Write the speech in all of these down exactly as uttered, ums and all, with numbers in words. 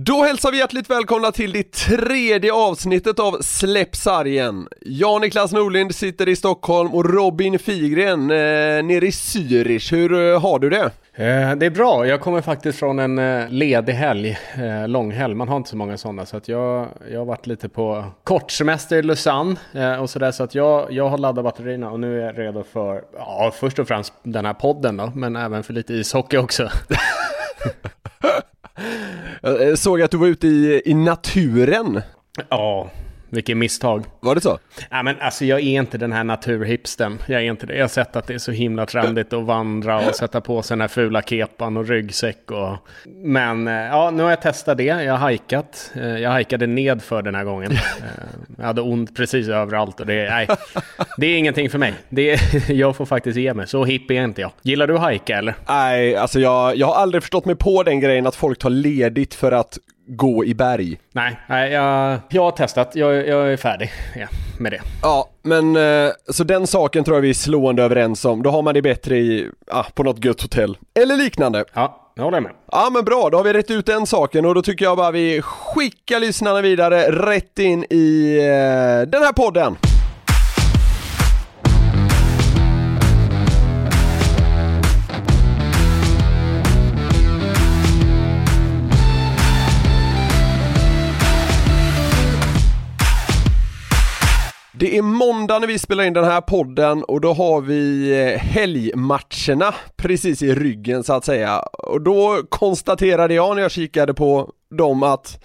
Då hälsar vi hjärtligt välkomna till det tredje avsnittet av Släpp Sargen. Jan Niklas Norlind sitter i Stockholm och Robin Figren eh, nere i Zürich. Hur eh, har du det? Eh, det är bra. Jag kommer faktiskt från en eh, ledig helg, eh, lång helg. Man har inte så många sådana. Så att jag, jag har varit lite på kortsemester i Lausanne eh, och sådär. Så att jag, jag har laddat batterierna och nu är jag redo för ja, först och främst den här podden då, men även för lite ishockey också. Jag såg att du var ute i, i naturen. Ja, vilket misstag. Var det så? Nej, men alltså jag är inte den här naturhipsten. Jag är inte det. Jag har sett att det är så himla trendigt att vandra och sätta på sig den här fula kepan och ryggsäck och... Men ja, nu har jag testat det. Jag har hajkat. Jag hajkade ned för den här gången. Jag hade ont precis överallt och det, nej, det är ingenting för mig. Det är, jag får faktiskt ge mig. Så hipp är inte jag. Gillar du att hajka eller? Nej, alltså jag, jag har aldrig förstått mig på den grejen att folk tar ledigt för att gå i berg. Nej, nej jag, jag har testat. Jag, jag är färdig ja, med det. Ja, men så den saken tror jag vi är slående överens om. Då har man det bättre i, ah, på något gött hotell. Eller liknande. Ja. Ja, ja men bra, då har vi rätt ut den saken och då tycker jag bara vi skickar lyssnarna vidare rätt in i eh, den här podden. Det är måndag när vi spelar in den här podden och då har vi helgmatcherna precis i ryggen så att säga. Och då konstaterade jag när jag kikade på dem att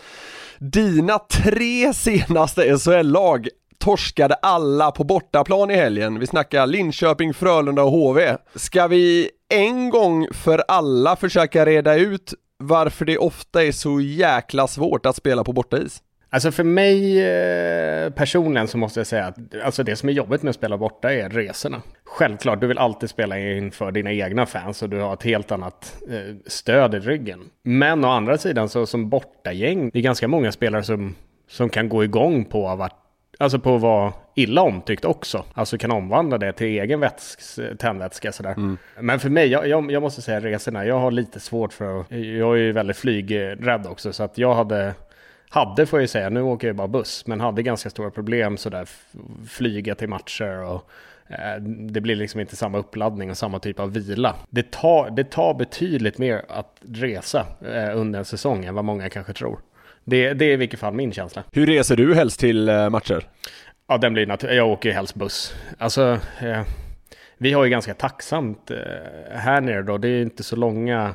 dina tre senaste S H L-lag torskade alla på bortaplan i helgen. Vi snackar Linköping, Frölunda och H V. Ska vi en gång för alla försöka reda ut varför det ofta är så jäkla svårt att spela på bortais? Alltså för mig personligen så måste jag säga att alltså det som är jobbigt med att spela borta är resorna. Självklart, du vill alltid spela inför dina egna fans och du har ett helt annat stöd i ryggen. Men å andra sidan så som bortagäng, det är ganska många spelare som, som kan gå igång på att vara, alltså på att vara illa omtyckt också. Alltså kan omvandla det till egen väts- tändvätska sådär. Mm. Men för mig, jag, jag, jag måste säga resorna, jag har lite svårt för att, jag är ju väldigt flygrädd också så att jag hade... Hade får jag säga, nu åker jag bara buss, men hade ganska stora problem sådär, flyga till matcher och eh, det blir liksom inte samma uppladdning och samma typ av vila. Det tar, det tar betydligt mer att resa eh, under en säsong än vad många kanske tror. Det, det är i vilket fall min känsla. Hur reser du helst till eh, matcher? Ja, den blir natur- jag åker ju helst buss. Alltså, eh, vi har ju ganska tacksamt eh, här nere då, det är inte så långa...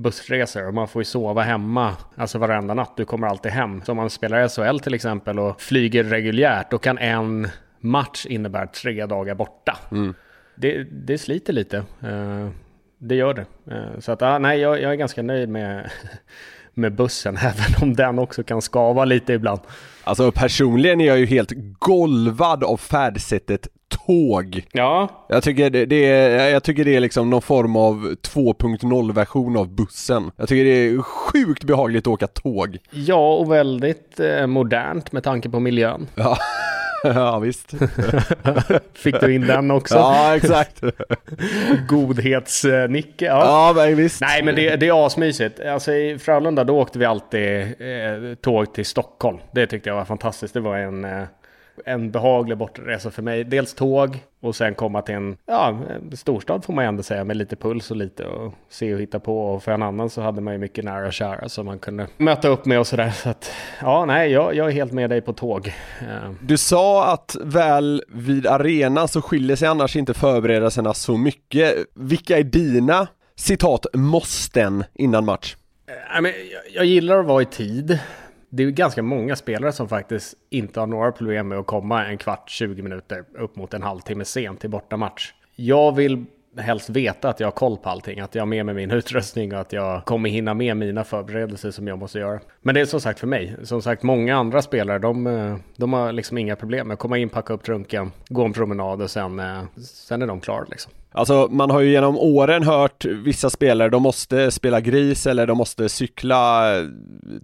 bussresor och man får ju sova hemma alltså varenda natt, du kommer alltid hem. Så om man spelar S H L till exempel och flyger reguljärt, då kan en match innebära tre dagar borta. Mm. det, det sliter lite, det gör det, så att nej, jag, jag är ganska nöjd med med bussen, även om den också kan skava lite ibland. Alltså personligen är jag ju helt golvad av färdsättet tåg. Ja. Jag tycker det, det är, jag tycker det är liksom någon form av två punkt noll version av bussen. Jag tycker det är sjukt behagligt att åka tåg. Ja, och väldigt eh, modernt med tanke på miljön. Ja. Ja, visst. Fick du in den också? Ja, exakt. Godhetsnicke. Ja, ja visst. Nej, men det, det är asmysigt. Alltså, i Frölunda då åkte vi alltid eh, tåg till Stockholm. Det tyckte jag var fantastiskt. Det var en... Eh, en behaglig bortresa för mig. Dels tåg och sen komma till en, ja, storstad får man ändå säga, med lite puls och lite och se och hitta på. Och för en annan så hade man ju mycket nära och kära som man kunde möta upp med och sådär. Så att ja, nej, jag, jag är helt med dig på tåg. Du sa att väl vid arenan så skiljer sig annars inte förberedelserna så mycket. Vilka är dina, citat, måsten innan match? Jag gillar att vara i tid. Det är ju ganska många spelare som faktiskt inte har några problem med att komma en kvart, tjugo minuter, upp mot en halvtimme sent till bortamatch. Jag vill helst veta att jag har koll på allting, att jag har med mig min utrustning och att jag kommer hinna med mina förberedelser som jag måste göra. Men det är som sagt för mig. Som sagt, många andra spelare, de, de har liksom inga problem med att komma in, packa upp trunken, gå en promenad och sen, sen är de klara liksom. Alltså man har ju genom åren hört vissa spelare, de måste spela gris eller de måste cykla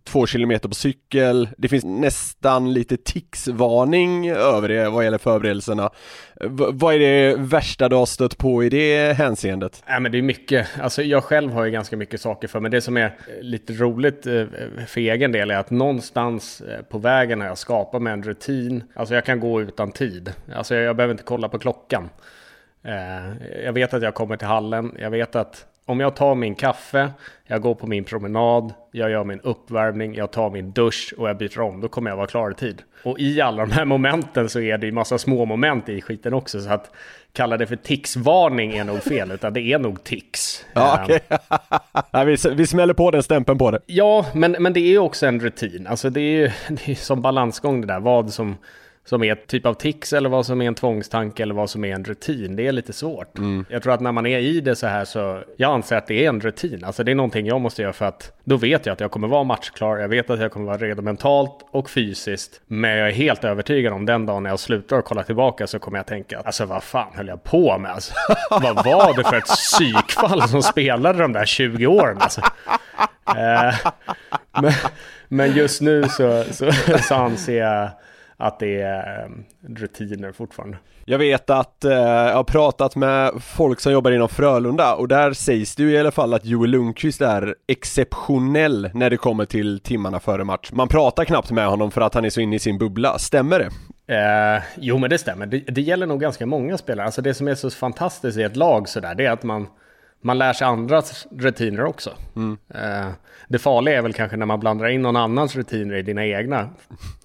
två kilometer på cykel. Det finns nästan lite ticsvarning över det vad gäller förberedelserna. V- vad är det värsta du har stött på i det hänseendet? Nej, men det är mycket. Alltså jag själv har ju ganska mycket saker för mig. Det som är lite roligt för egen del är att någonstans på vägen har jag skapat mig en rutin. Alltså jag kan gå utan tid. Alltså jag behöver inte kolla på klockan. Jag vet att jag kommer till hallen. Jag vet att om jag tar min kaffe, jag går på min promenad, jag gör min uppvärmning, jag tar min dusch och jag byter om, då kommer jag vara klar i tid. Och i alla de här momenten så är det ju massa små moment i skiten också, så att kalla det för ticsvarning är nog fel, utan det är nog tics. Ja, okay. Nej, vi, vi smäller på den stämpeln på det. Ja, men, men det är ju också en rutin. Alltså det är ju det är som balansgång det där, vad som... som är ett typ av tics eller vad som är en tvångstanke eller vad som är en rutin. Det är lite svårt. Mm. Jag tror att när man är i det så här så... jag anser att det är en rutin. Alltså det är någonting jag måste göra för att... då vet jag att jag kommer vara matchklar. Jag vet att jag kommer vara redo mentalt och fysiskt. Men jag är helt övertygad om den dagen när jag slutar och kollar tillbaka så kommer jag tänka... alltså vad fan höll jag på med? Alltså, vad var det för ett psykfall som spelade de där tjugo åren? Alltså... Eh, men, men just nu så, så, så anser jag... att det är rutiner fortfarande. Jag vet att eh, jag har pratat med folk som jobbar inom Frölunda och där sägs det ju i alla fall att Joel Lundqvist är exceptionell när det kommer till timmarna före match. Man pratar knappt med honom för att han är så inne i sin bubbla. Stämmer det? Eh, jo men det stämmer. Det, det gäller nog ganska många spelare. Alltså det som är så fantastiskt i ett lag så där, det är att man Man lär sig andras rutiner också. Mm. Det farliga är väl kanske när man blandar in någon annans rutiner i dina egna.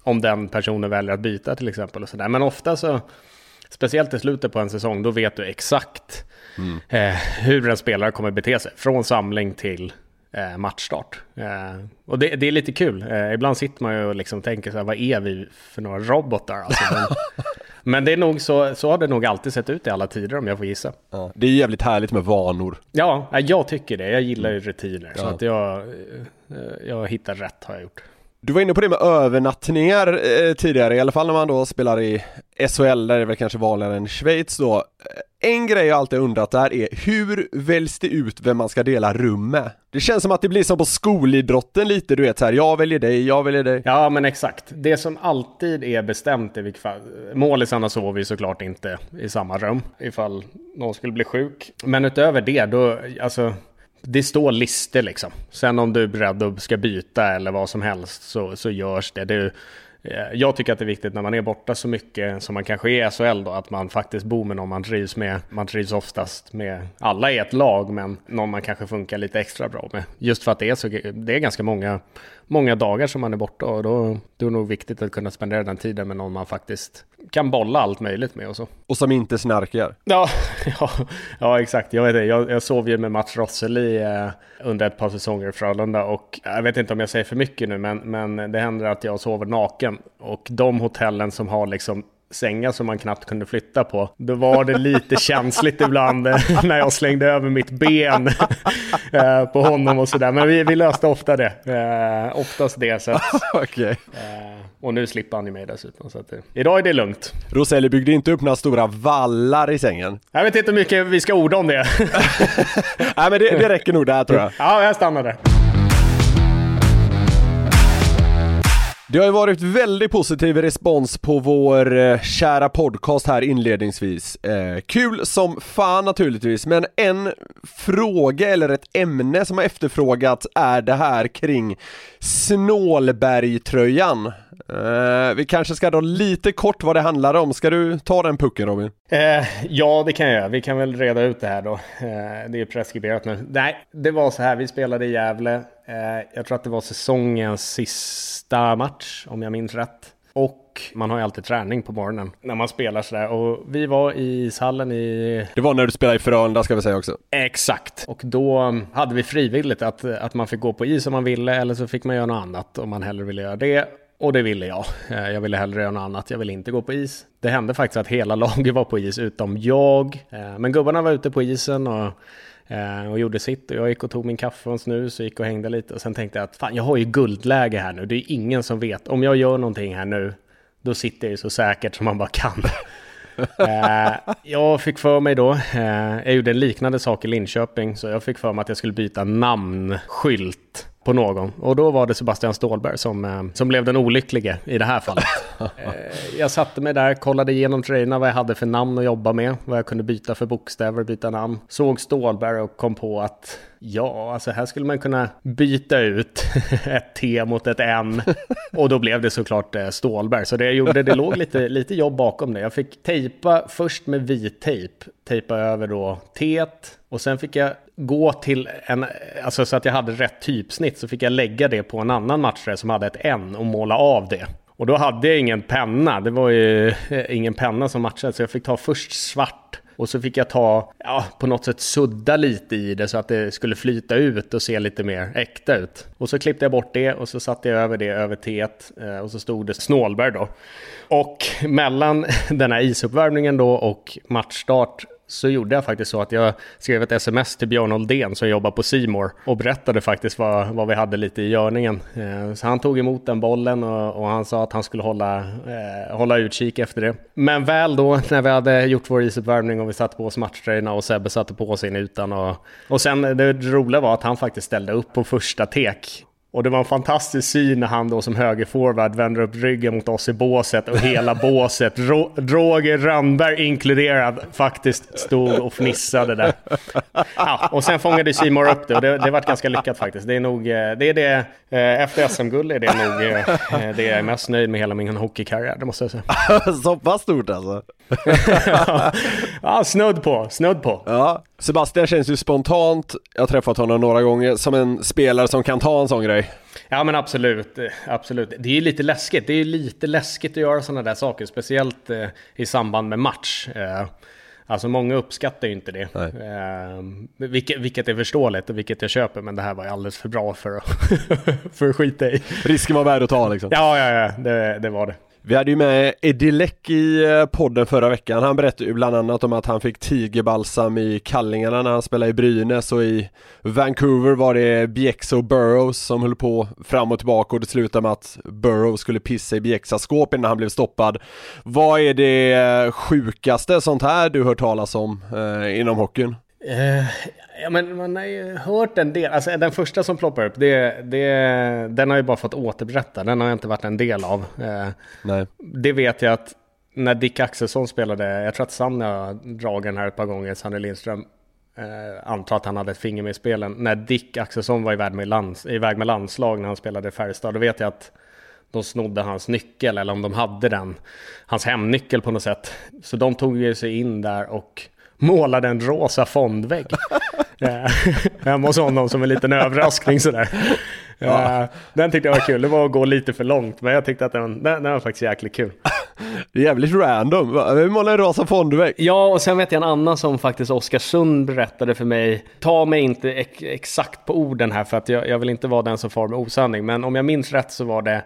Om den personen väljer att byta till exempel. Och så där. Men ofta så, speciellt i slutet på en säsong, då vet du exakt mm. eh, hur en spelare kommer bete sig. Från samling till eh, matchstart. Eh, och det, det är lite kul. Eh, ibland sitter man ju och liksom tänker så här, vad är vi för några robotar? Alltså, men, Men det är nog så, så har det nog alltid sett ut i alla tider om jag får gissa. Ja, det är jävligt härligt med vanor. Ja, jag tycker det. Jag gillar ju rutiner. Ja. Så att jag, jag hittar rätt har jag gjort. Du var inne på det med övernattningar eh, tidigare. I alla fall när man då spelar i S H L, där det är väl kanske vanligare än Schweiz då. En grej jag alltid undrat där är, hur väljs det ut vem man ska dela rum med? Det känns som att det blir som på skolidrotten lite, du vet så här, jag väljer dig, jag väljer dig. Ja, men exakt. Det som alltid är bestämt i vilket fall, målisarna sover ju såklart inte i samma rum ifall någon skulle bli sjuk. Men utöver det, då, alltså... det står lister liksom. Sen om du är beredd och ska byta eller vad som helst så, så görs det. det är, jag tycker att det är viktigt när man är borta så mycket som man kanske är i S H L då, att man faktiskt bor med någon man trivs med. Man trivs oftast med alla i ett lag, men någon man kanske funkar lite extra bra med. Just för att det är, så, det är ganska många, många dagar som man är borta och då, då är det nog viktigt att kunna spendera den tiden med någon man faktiskt kan bolla allt möjligt med och så. Och som inte snarkar. Ja, ja, ja exakt. Jag vet det. Jag, jag sov ju med Mats Rosseli eh, under ett par säsonger i Frölunda och jag vet inte om jag säger för mycket nu, men, men det händer att jag sover naken och de hotellen som har liksom sängar som man knappt kunde flytta på, då var det lite känsligt ibland när jag slängde över mitt ben eh, på honom och sådär. Men vi, vi löste ofta det. Eh, oftast det. Så att, okay. eh, och nu slipper han ju mig dessutom. Så att det, idag är det lugnt. Roselli byggde inte upp några stora vallar i sängen. Jag vet inte hur mycket vi ska orda om det. Nej, men det, det räcker nog där tror jag. Ja, jag stannar där. Det har ju varit väldigt positiv respons på vår eh, kära podcast här inledningsvis. Eh, kul som fan naturligtvis, men en fråga eller ett ämne som har efterfrågats är det här kring Snålberg-tröjan. Eh, vi kanske ska dra lite kort vad det handlar om. Ska du ta den pucken, Robin? Eh, ja, det kan jag. Vi kan väl reda ut det här då. Eh, det är preskriberat nu. Nej, det var så här. Vi spelade i Gävle. Eh, jag tror att det var säsongens sista match, om jag minns rätt. Och man har ju alltid träning på morgonen när man spelar sådär. Och vi var i ishallen i... Det var när du spelade i Frölunda, ska vi säga också. Exakt. Och då hade vi frivilligt att, att man fick gå på is om man ville. Eller så fick man göra något annat om man hellre ville göra det. Och det ville jag. Jag ville hellre göra något annat. Jag ville inte gå på is. Det hände faktiskt att hela laget var på is utom jag. Men gubbarna var ute på isen och... och gjorde sitt, och jag gick och tog min kaffe och en snus och gick och hängde lite, och sen tänkte jag att fan, jag har ju guldläge här nu, det är ingen som vet, om jag gör någonting här nu då sitter jag ju så säkert som man bara kan. Jag fick för mig då, jag gjorde en liknande sak i Linköping, så jag fick för mig att jag skulle byta namnskylt på någon, och då var det Sebastian Stålberg som, som blev den olycklige i det här fallet. Jag satte mig där, kollade igenom tröjorna, vad jag hade för namn att jobba med, vad jag kunde byta för bokstäver, byta namn, såg Stålberg och kom på att ja, alltså här skulle man kunna byta ut ett T mot ett N, och då blev det såklart Stålberg. Så det jag gjorde, det låg lite, lite jobb bakom det. Jag fick tejpa först med vit tejp, tejpa över då T-et, och sen fick jag gå till en, alltså så att jag hade rätt typsnitt, så fick jag lägga det på en annan matchare som hade ett N och måla av det. Och då hade jag ingen penna, det var ju ingen penna som matchade, så jag fick ta först svart, och så fick jag ta, ja, på något sätt sudda lite i det så att det skulle flyta ut och se lite mer äkta ut. Och så klippte jag bort det, och så satte jag över det över teet, och så stod det Snålberg då. Och mellan den här isuppvärmningen då och matchstart så gjorde jag faktiskt så att jag skrev ett sms till Björn Oldén som jobbar på C-more, och berättade faktiskt vad, vad vi hade lite i görningen. Eh, så han tog emot den bollen, och, och han sa att han skulle hålla, eh, hålla utkik efter det. Men väl då när vi hade gjort vår isuppvärmning och vi satte på oss matchtröjorna och Sebbe satte på sig in utan. Och, och sen det roliga var att han faktiskt ställde upp på första tek. Och det var en fantastisk syn när han då som högerforward vänder upp ryggen mot oss i båset, och hela båset, Roger Randberg inkluderad, faktiskt stod och fnissade där. Ja, och sen fångade Simon upp det, och det, det var ganska lyckat faktiskt. Det är nog, det är det, efter S M-guld är det nog det jag är mest nöjd med hela min hockeykarriär, det måste jag säga. Så pass stort alltså. Ja, snudd på, snudd på. Ja. Sebastian känns ju spontant, jag har träffat honom några gånger, som en spelare som kan ta en sån grej. Ja, men absolut, absolut. Det är ju lite läskigt, det är lite läskigt att göra sådana där saker, speciellt eh, i samband med match. Eh, alltså många uppskattar ju inte det, eh, vilket, vilket är förståeligt och vilket jag köper, men det här var ju alldeles för bra för att, för att skita i. Risken var värd att ta liksom. Ja, ja, ja det, det var det. Vi hade ju med Edilek i podden förra veckan. Han berättade ju bland annat om att han fick tigerbalsam i kallingarna när han spelade i Brynäs, och i Vancouver var det Biexo Burroughs som höll på fram och tillbaka, och det slutade med att Burroughs skulle pissa i Biexaskåpet när han blev stoppad. Vad är det sjukaste sånt här du hört talas om eh, inom hockeyn? Uh, ja, men man har ju hört en del, alltså den första som ploppar upp det, det, den har ju bara fått återberätta, den har jag inte varit en del av. uh, Nej. Det vet jag att när Dick Axelsson spelade, jag tror att Sanna dragen här ett par gånger, Sanna Lindström, uh, antar att han hade ett finger med i spelen, när Dick Axelsson var iväg med, lands, iväg med landslag när han spelade Färjestad, då vet jag att de snodde hans nyckel, eller om de hade den, hans hemnyckel på något sätt, så de tog ju sig in där och målade en rosa fondvägg. Hemma hos honom som en liten överraskning sådär. Ja. Den tyckte jag var kul. Det var att gå lite för långt, men jag tyckte att den, den, den var faktiskt jäkligt kul. Det är jävligt random. Vi målar en rosa fondvägg. Ja, och sen vet jag en annan som faktiskt Oscar Sund berättade för mig. Ta mig inte ex- exakt på orden här, för att jag, jag vill inte vara den som far med osanning. Men om jag minns rätt så var det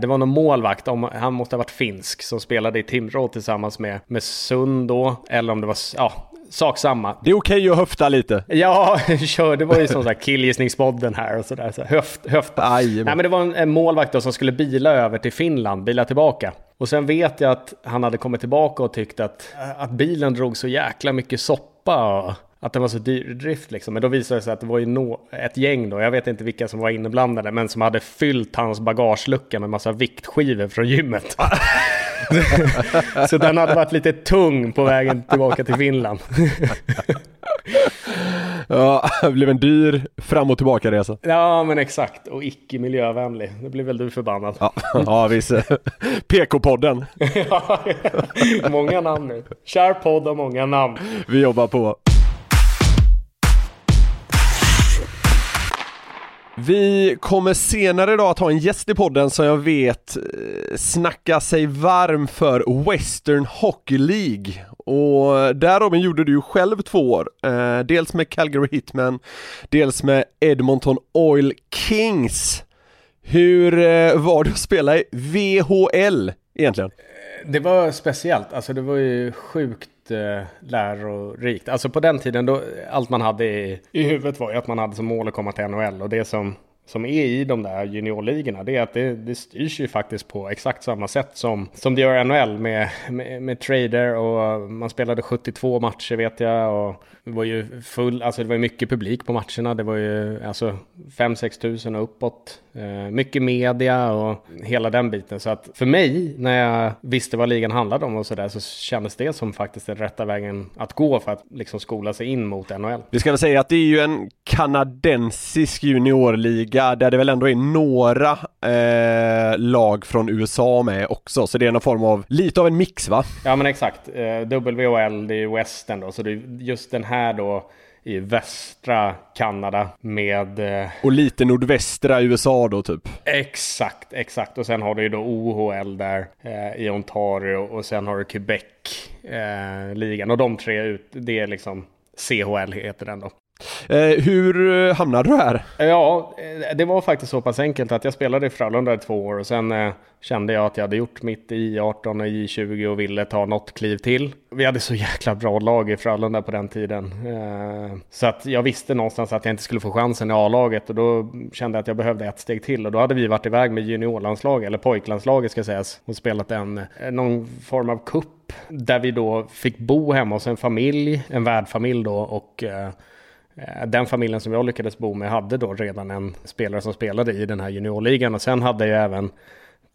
Det var någon målvakt, om, han måste ha varit finsk, som spelade i Timrå tillsammans med, med Sund då, eller om det var, ja, sak samma. Det är okej att höfta lite. Ja, kör, det var ju sån där killgissningspodden här och sådär, så höft, höfta. Aj, men. Nej, men det var en, en målvakt då som skulle bila över till Finland, bila tillbaka. Och sen vet jag att han hade kommit tillbaka och tyckt att, att bilen drog så jäkla mycket soppa och att det var så dyr drift liksom. Men då visade det sig att det var ju no, ett gäng då, jag vet inte vilka som var inblandade, men som hade fyllt hans bagagelucka med massa viktskivor från gymmet. Så den hade varit lite tung på vägen tillbaka till Finland. Ja, det blev en dyr fram- och tillbaka-resa. Ja, men exakt. Och icke-miljövänlig. Det blev väl du förbannad. Ja, ja visst. P K-podden. Ja, många namn nu. Kär podd och många namn. Vi jobbar på. Vi kommer senare idag att ha en gäst i podden som jag vet snackar sig varm för Western Hockey League. Och där, Robin, gjorde du ju själv två år. Dels med Calgary Hitmen, dels med Edmonton Oil Kings. Hur var det att spela i W H L egentligen? Det var speciellt. Alltså det var ju sjukt lärorikt. Alltså på den tiden då, allt man hade i, i huvudet var ju att man hade som mål att komma till N H L, och det som, som är i de där juniorligorna, det är att det, det styrs ju faktiskt på exakt samma sätt som, som det gör i N H L med, med, med trader, och man spelade sjuttiotvå matcher vet jag, och det var ju full, alltså det var ju mycket publik på matcherna, det var ju alltså fem sex tusen och uppåt, mycket media och hela den biten. Så att för mig, när jag visste vad ligan handlade om och sådär, så kändes det som faktiskt den rätta vägen att gå för att liksom skola sig in mot N H L. Vi ska väl säga att det är ju en kanadensisk juniorliga där det väl ändå är några eh, lag från U S A med också, så det är någon form av, lite av en mix va? Ja men exakt, eh, W H L det är Western då, så det är just den här då i västra Kanada med... Eh, och lite nordvästra U S A då typ. Exakt, exakt. Och sen har du ju då O H L där eh, i Ontario, och sen har du Quebec-ligan. Eh, och de tre ut, det är liksom C H L heter den då. Eh, hur hamnade du här? Ja, det var faktiskt så pass enkelt att jag spelade i Frölunda i två år och sen eh, kände jag att jag hade gjort mitt i arton och i tjugo och ville ta något kliv till. Vi hade så jäkla bra lag i Frölunda på den tiden. Eh, så att jag visste någonstans att jag inte skulle få chansen i A-laget, och då kände jag att jag behövde ett steg till, och då hade vi varit iväg med juniorlandslag eller pojklandslaget ska sägas och spelat en någon form av cup där vi då fick bo hemma hos en familj, en värdfamilj då, och eh, den familjen som jag lyckades bo med hade då redan en spelare som spelade i den här juniorligan, och sen hade jag även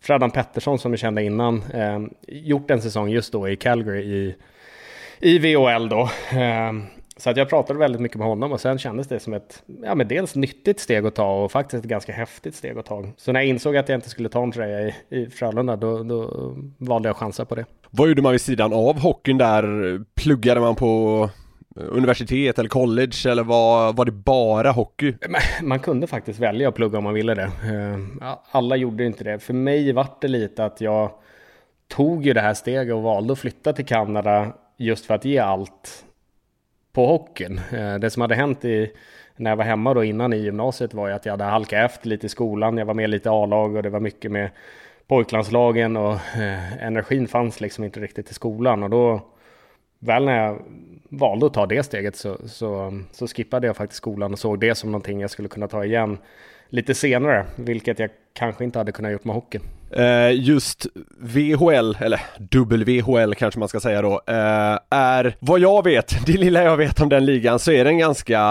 Fredan Pettersson som vi kände innan eh, gjort en säsong just då i Calgary i, i W H L då. Eh, så att jag pratade väldigt mycket med honom, och sen kändes det som ett ja, men dels nyttigt steg att ta och faktiskt ett ganska häftigt steg att ta. Så när jag insåg att jag inte skulle ta en tröja i, i Frölunda då, då valde jag chansa på det. Vad gjorde man vid sidan av hockeyn där? Pluggade man på universitet eller college, eller var, var det bara hockey? Man kunde faktiskt välja att plugga om man ville det. Alla gjorde inte det. För mig var det lite att jag tog ju det här steget och valde att flytta till Kanada just för att ge allt på hockeyn. Det som hade hänt i, när jag var hemma då innan i gymnasiet var ju att jag hade halkat efter lite i skolan. Jag var med lite A-lag och det var mycket med pojklandslagen, och energin fanns liksom inte riktigt i skolan, och då väl när jag valde att ta det steget så, så, så skippade jag faktiskt skolan och såg det som någonting jag skulle kunna ta igen lite senare, vilket jag kanske inte hade kunnat gjort med hockeyn. Eh, just W H L, eller W H L kanske man ska säga då, eh, är vad jag vet, det lilla jag vet om den ligan, så är den ganska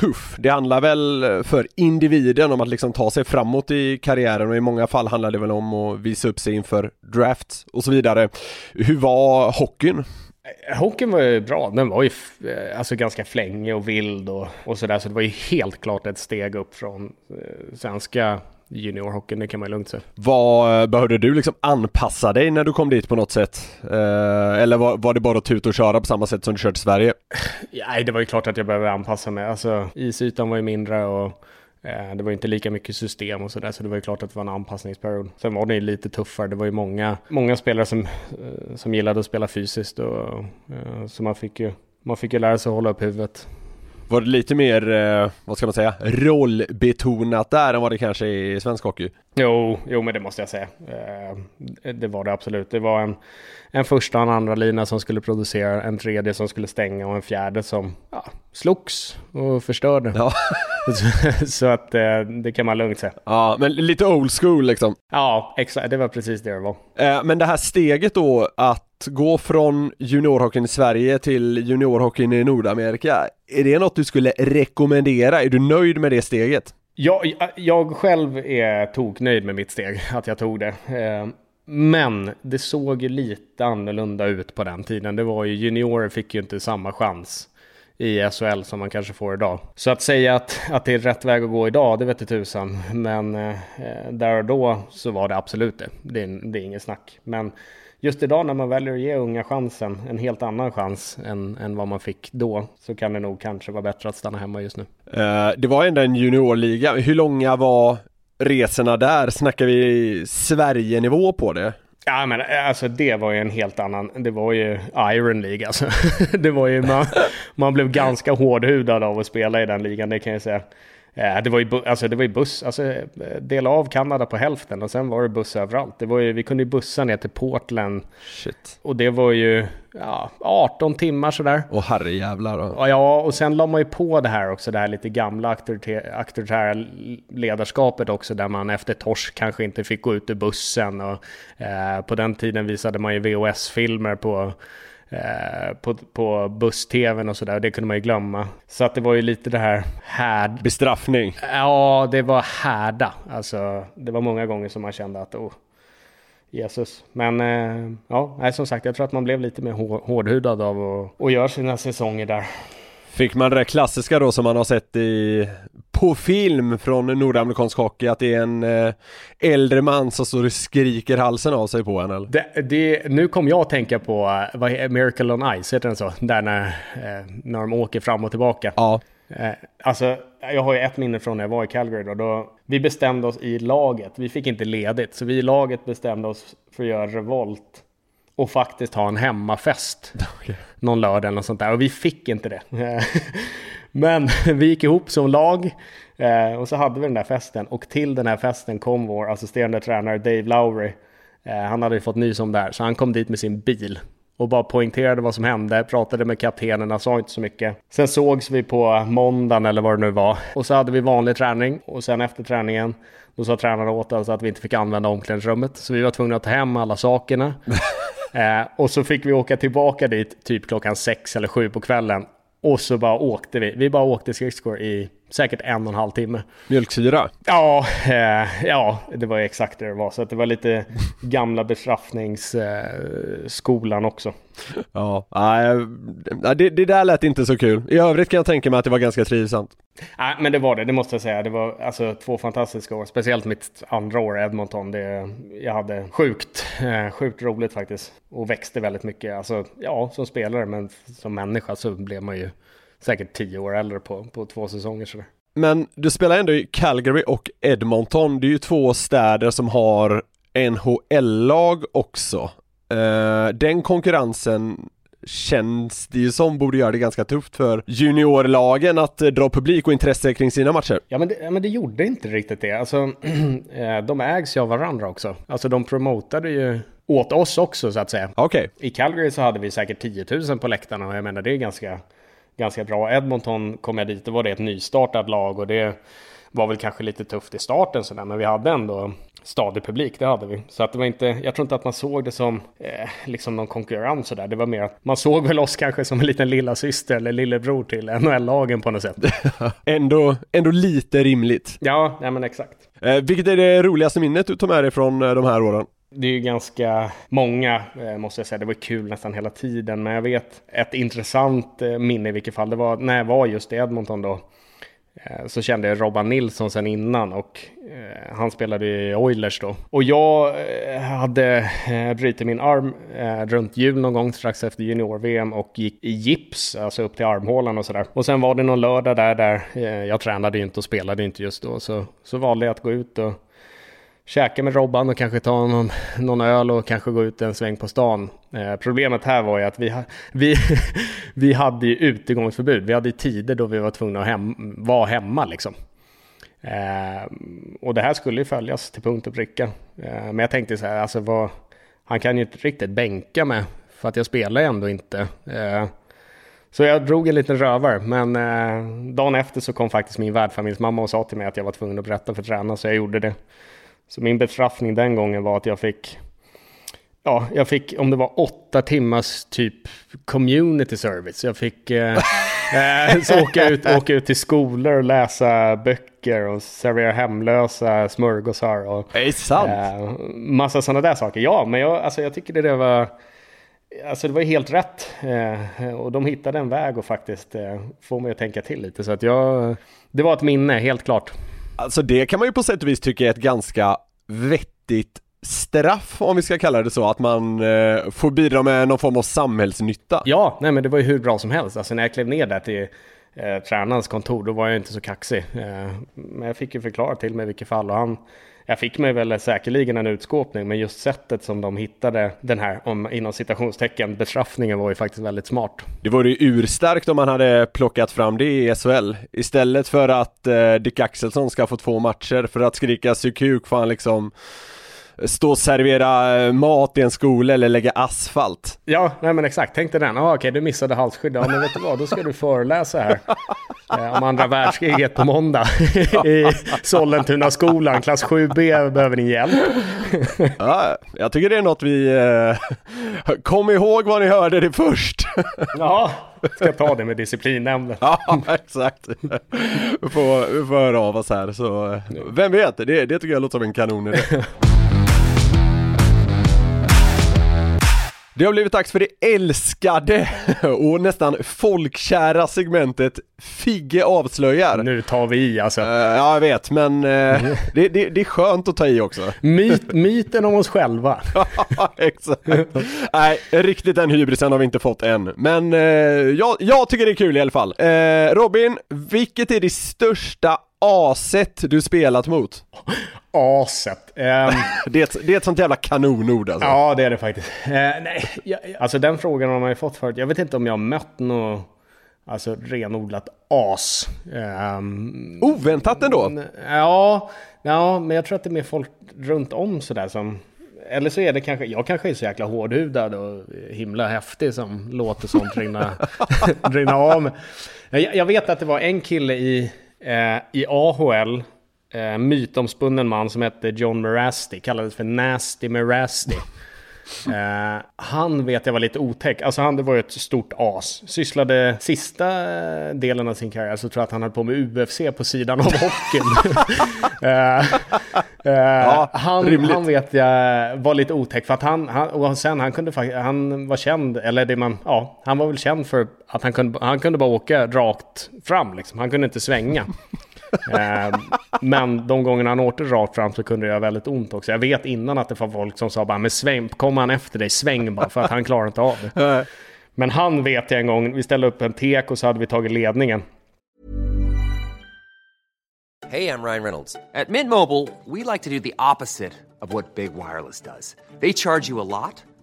tuff. Det handlar väl för individen om att liksom ta sig framåt i karriären, och i många fall handlar det väl om att visa upp sig inför draft och så vidare. Hur var hockeyn? Hockeyn var ju bra, den var ju alltså ganska flängig och vild och, och sådär, så det var ju helt klart ett steg upp från eh, svenska juniorhockeyn, det kan man ju lugnt säga. Vad behövde du liksom anpassa dig när du kom dit på något sätt? Eh, eller var, var det bara att tuta och köra på samma sätt som du körde i Sverige? Nej, det var ju klart att jag behövde anpassa mig, alltså isytan var ju mindre och eh, det var inte lika mycket system och sådär, så det var ju klart att det var en anpassningsperiod. Sen var det ju lite tuffare, det var ju många, många spelare som, eh, som gillade att spela fysiskt och, eh, så man fick ju, man fick ju lära sig att hålla upp huvudet. Var det lite mer, eh, vad ska man säga, rollbetonat där än vad det kanske är i svensk hockey? Jo, jo men det måste jag säga. Eh, det var det absolut. Det var en, en första och en andra lina som skulle producera, en tredje som skulle stänga och en fjärde som ja, slogs och förstörde. Ja. så, så att eh, det kan man lugnt säga. Ja, men lite old school liksom. Ja, exakt. Det var precis det det var. Eh, men det här steget då att att gå från juniorhockeyn i Sverige till juniorhockeyn i Nordamerika, är det något du skulle rekommendera? Är du nöjd med det steget? Jag, jag själv är toknöjd med mitt steg, att jag tog det. Men det såg ju lite annorlunda ut på den tiden. Det var ju, juniorer fick ju inte samma chans i S H L som man kanske får idag. Så att säga att, att det är rätt väg att gå idag, det vet jag tusan. Men eh, där och då så var det absolut det. Det är, det är ingen snack. Men just idag när man väljer att ge unga chansen, en helt annan chans än, än vad man fick då, så kan det nog kanske vara bättre att stanna hemma just nu. Uh, det var ändå en juniorliga. Hur långa var resorna där? Snackar vi Sverige-nivå på det? Ja, men alltså det var ju en helt annan, det var ju Iron League alltså. Det var ju, man, man blev ganska hårdhudad av att spela i den ligan, det kan jag säga. Det var ju, alltså det var ju buss, alltså dela av Kanada på hälften och sen var det buss överallt. Det var ju, vi kunde ju bussa ner till Portland. Shit. Och det var ju ja, arton timmar sådär. Och herrejävlar då. Ja, och sen la man ju på det här också, det här lite gamla auktoritä- auktoritära ledarskapet också, där man efter torsk kanske inte fick gå ut ur bussen. Och, eh, på den tiden visade man ju V H S-filmer på... Eh, på, på buss-tvn och sådär, och det kunde man ju glömma. Så att det var ju lite det här härd... bestraffning. Ja, det var härda. Alltså, det var många gånger som man kände att oh, Jesus. Men eh, ja, som sagt, jag tror att man blev lite mer hår, hårdhudad av att, att göra sina säsonger där. Fick man det där klassiska då som man har sett i, på film från nordamerikansk hockey, att det är en eh, äldre man som står och skriker halsen av sig på en? Eller? Det, det, nu kom jag att tänka på uh, Miracle on Ice, heter den så? Där när, eh, när de åker fram och tillbaka. Ja. Eh, alltså, jag har ju ett minne från när jag var i Calgary. Då, då, vi bestämde oss i laget, vi fick inte ledigt, så vi i laget bestämde oss för att göra revolt. Och faktiskt ha en hemmafest. Okay. Någon lördag eller något sånt där. Och vi fick inte det. Men vi gick ihop som lag. Och så hade vi den där festen. Och till den här festen kom vår assisterande tränare Dave Lowry. Han hade ju fått ny som där. Så han kom dit med sin bil. Och bara poängterade vad som hände. Pratade med kaptenerna. Sa inte så mycket. Sen sågs vi på måndagen eller vad det nu var. Och så hade vi vanlig träning. Och sen efter träningen. Då sa tränaren åt oss att vi inte fick använda omklädningsrummet. Så vi var tvungna att ta hem alla sakerna. Eh, och så fick vi åka tillbaka dit typ klockan sex eller sju på kvällen. Och så bara åkte vi. Vi bara åkte skridskor i säkert en och en halv timme. Mjölksyra? Ja, eh, ja det var exakt det det var. Så att det var lite gamla bestraffningsskolan eh, också. Ja, äh, det, det där lät inte så kul. I övrigt kan jag tänka mig att det var ganska trivsamt. Nej, äh, men det var det, det måste jag säga. Det var alltså två fantastiska år. Speciellt mitt andra år i Edmonton. Det, jag hade sjukt, eh, sjukt roligt faktiskt. Och växte väldigt mycket. Alltså, ja, som spelare, men som människa så blev man ju säkert tio år äldre på, på två säsonger. Sådär. Men du spelar ändå i Calgary och Edmonton. Det är ju två städer som har N H L-lag också. Uh, den konkurrensen känns det ju som borde göra det ganska tufft för juniorlagen att dra publik och intresse kring sina matcher. Ja, men det, ja, men det gjorde inte riktigt det. Alltså, de ägs ju av varandra också. Alltså, de promotade ju åt oss också, så att säga. Okay. I Calgary så hade vi säkert tio tusen på läktarna, och jag menar, det är ganska... ganska bra. Edmonton kom jag dit och var det ett nystartat lag, och det var väl kanske lite tufft i starten sådär, men vi hade ändå stadig publik, det hade vi. Så att det var inte, jag tror inte att man såg det som eh, liksom någon konkurrens sådär. Det var mer att man såg väl oss kanske som en liten lilla syster eller lillebror till N H L-lagen på något sätt. ändå, ändå lite rimligt. Ja, nej men exakt. Eh, vilket är det roligaste minnet du tar med dig från eh, de här åren? Det är ju ganska många, måste jag säga. Det var kul nästan hela tiden. Men jag vet, ett intressant minne i vilket fall, det var när jag var just i Edmonton då. Så kände jag Robin Nilsson sen innan, och han spelade i Oilers då. Och jag hade brutit min arm runt jul någon gång strax efter junior-V M och gick i gips, alltså upp till armhålan och sådär. Och sen var det någon lördag där, där jag tränade ju inte och spelade inte just då. Så, så valde jag att gå ut och käka med Robban och kanske ta någon, någon öl och kanske gå ut en sväng på stan. Eh, problemet här var ju att vi, ha, vi, vi hade ju utegångsförbud. Vi hade ju tider då vi var tvungna att hem, vara hemma liksom. Eh, och det här skulle ju följas till punkt och pricka. Eh, men jag tänkte så här, alltså vad, han kan ju inte riktigt bänka med för att jag spelar ändå inte. Eh, Så jag drog en liten röver, men eh, dagen efter så kom faktiskt min värdfamiljsmamma och sa till mig att jag var tvungen att berätta för tränaren, så jag gjorde det. Så min bestraffning den gången var att jag fick ja, jag fick, om det var åtta timmars typ community service. Jag fick eh, så åka ut, åka ut till skolor och läsa böcker och servera hemlösa smörgåsar och är det sant? Eh, massa sådana där saker. Ja, men jag, alltså, jag tycker det där var... Alltså det var helt rätt eh, och de hittade en väg och faktiskt eh, får mig att tänka till lite, så att jag, det var ett minne, helt klart. Alltså det kan man ju på sätt och vis tycka är ett ganska vettigt straff, om vi ska kalla det så, att man eh, får bidra med någon form av samhällsnytta. Ja, nej men det var ju hur bra som helst. Alltså när jag klev ner där till eh, tränarens kontor, då var jag inte så kaxig. Eh, men jag fick ju förklara till mig vilket fall, och han... Jag fick mig väl säkerligen en utskåpning, men just sättet som de hittade den här, om, inom citationstecken, bestraffningen var ju faktiskt väldigt smart. Det vore ju urstarkt om man hade plockat fram det i S H L. Istället för att eh, Dick Axelsson ska få två matcher för att skrika sykuk, får han liksom stå och servera mat i en skola eller lägga asfalt. Ja, nej men exakt. Tänkte den, ah, okej okay, du missade halsskydd. Ja, men vet du vad, då ska du föreläsa här eh, om andra världskriget på måndag i Sollentuna skolan, klass sju B, behöver ni hjälp. Ja, jag tycker det är något vi... Eh, kom ihåg vad ni hörde det först. Ja, ska ta det med disciplinnämnden. Ja, exakt. Vi får, vi får höra av oss här. Så, vem vet, det, det tycker jag låter som en kanon. Det har blivit dags för det älskade och nästan folkkära segmentet Figge avslöjar. Nu tar vi i alltså. Uh, ja, jag vet, men uh, mm. det, det, det är skönt att ta i också. Myt, myten om oss själva. Exakt. Nej, riktigt en hybrisen har vi inte fått än. Men uh, jag, jag tycker det är kul i alla fall. Uh, Robin, vilket är det största aset du spelat mot? Aset. Um, det, är, det är ett sånt jävla kanonord alltså. Ja, det är det faktiskt. Uh, nej, jag, jag, alltså den frågan har man ju fått förut. Jag vet inte om jag har mött något alltså, renodlat as. Um, Oväntat ändå? N- ja, ja, men jag tror att det är mer folk runt om sådär som... Eller så är det kanske, jag kanske är så jäkla hårdhudad och himla häftig som låter sånt rinna, rinna av mig. Jag, jag vet att det var en kille i... Eh, i A H L, eh, mytomspunnen man som hette John Mirasty, kallades för Nasty Mirasty. eh, han vet jag var lite otäck. Alltså han, det var ju ett stort as. Sysslade sista delen av sin karriär, så tror jag att han hade på med U F C på sidan av hockeyn. eh, eh, ja, han, han vet jag var lite otäck för att han, han och sen han kunde han var känd eller det man ja, han var väl känd för att han kunde, han kunde bara åka rakt fram liksom. Han kunde inte svänga. eh, men de gångerna han åkte rakt fram så kunde det göra väldigt ont också. Jag vet innan att det var folk som sa bara, men sväng, kommer han efter dig, sväng bara, för att han klarar inte av det. Men han vet jag en gång, vi ställde upp en tek och så hade vi tagit ledningen. Hey, I'm Ryan Reynolds. At Mint Mobile, we like to do the opposite of what Big Wireless does. They charge you a lot,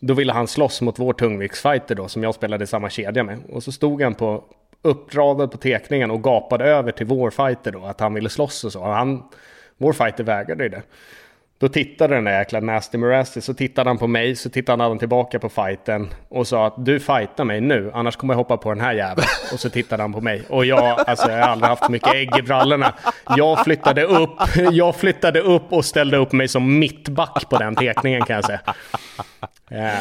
Då ville han slåss mot vår tungviktsfighter då, som jag spelade samma kedja med. Och så stod han på uppdraget på tekningen och gapade över till vår fighter då, att han ville slåss och så. Han, vår fighter vägrade ju det. Då tittade den där jäkla Nasty Mirasty, så tittade han på mig, så tittade han tillbaka på fighten och sa att du fightar mig nu, annars kommer jag hoppa på den här jäveln. Och så tittade han på mig. Och jag, alltså jag har aldrig haft mycket ägg i brallorna. Jag flyttade upp, jag flyttade upp och ställde upp mig som mittback på den tekningen kan jag säga. Yeah.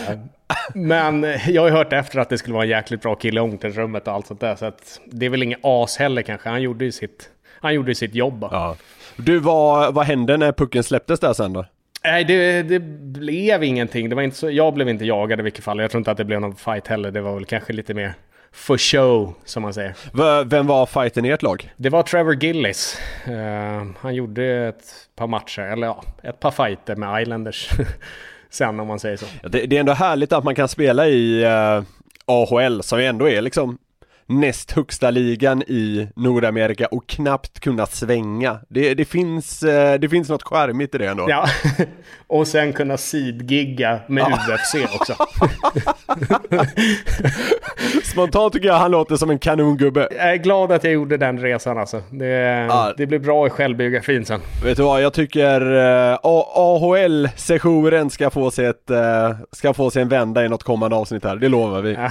Men jag har hört efter att det skulle vara en jäkligt bra kille i omklädningsrummet och allt sånt där, så att det är väl ingen as heller kanske. Han gjorde ju sitt, han gjorde ju sitt jobb. Ja. Du, vad, vad hände när pucken släpptes där sen då? Nej, det, det blev ingenting. Det var inte så, jag blev inte jagad i vilket fall. Jag tror inte att det blev någon fight heller. Det var väl kanske lite mer for show, som man säger. V- vem var fighten i ert lag? Det var Trevor Gillis. Uh, han gjorde ett par matcher, eller ja, ett par fighter med Islanders sen, om man säger så. Ja, det, det är ändå härligt att man kan spela i uh, A H L, som ändå är liksom näst högsta ligan i Nordamerika, och knappt kunna svänga. Det, det, finns, det finns något charmigt i det ändå. Ja, och sen kunna sidgigga med ja. U F C också. Spontant tycker jag han låter som en kanongubbe. Jag är glad att jag gjorde den resan alltså. Det, ja. det blir bra i självbiografin sen. Vet du vad, jag tycker uh, A H L-sessionen ska få sig ett, uh, ska få sig en vända i något kommande avsnitt här. Det lovar vi. Ja.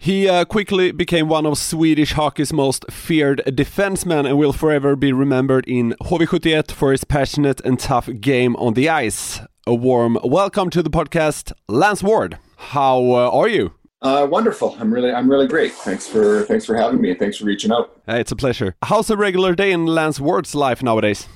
He uh, quickly became one of Swedish hockey's most feared defensemen and will forever be remembered in H V sjuttioett for his passionate and tough game on the ice. A warm welcome to the podcast, Lance Ward. How uh, are you? Uh, wonderful. I'm really, I'm really great. Thanks for, thanks for having me. Thanks for reaching out. Uh, it's a pleasure. How's a regular day in Lance Ward's life nowadays?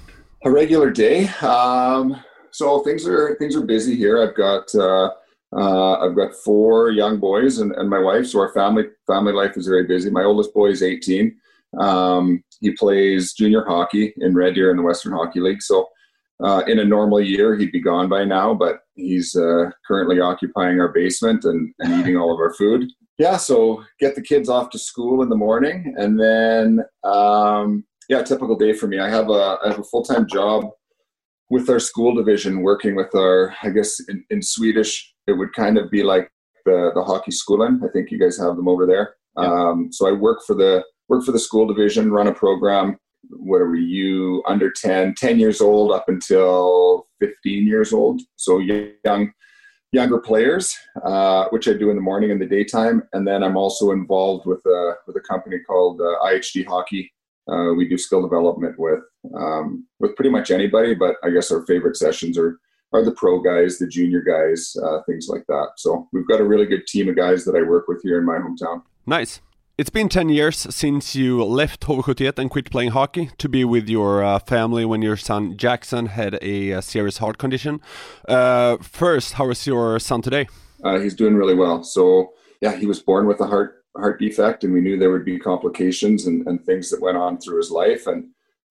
A regular day. Um, so things are, things are busy here. I've got. Uh, Uh, I've got four young boys and, and my wife, so our family family life is very busy. My oldest boy is eighteen. Um, he plays junior hockey in Red Deer in the Western Hockey League. So uh, in a normal year, he'd be gone by now, but he's uh, currently occupying our basement and, and eating all of our food. Yeah, so get the kids off to school in the morning, and then, um, yeah, typical day for me. I have a, I have a full-time job with our school division, working with our, I guess in, in Swedish, it would kind of be like the, the hockey skolan. I think you guys have them over there. Yeah. Um, so I work for the work for the school division, run a program. What are you, under ten, ten years old up until fifteen years old? So young, younger players, uh, which I do in the morning and the daytime. And then I'm also involved with a, with a company called uh, I H D Hockey. Uh, we do skill development with um, with pretty much anybody, but I guess our favorite sessions are are the pro guys, the junior guys, uh, things like that. So we've got a really good team of guys that I work with here in my hometown. Nice. It's been ten years since you left H V sjuttioett and quit playing hockey to be with your uh, family when your son Jackson had a, a serious heart condition. Uh, first, how is your son today? Uh, he's doing really well. So yeah, he was born with a heart heart defect, and we knew there would be complications and, and things that went on through his life. And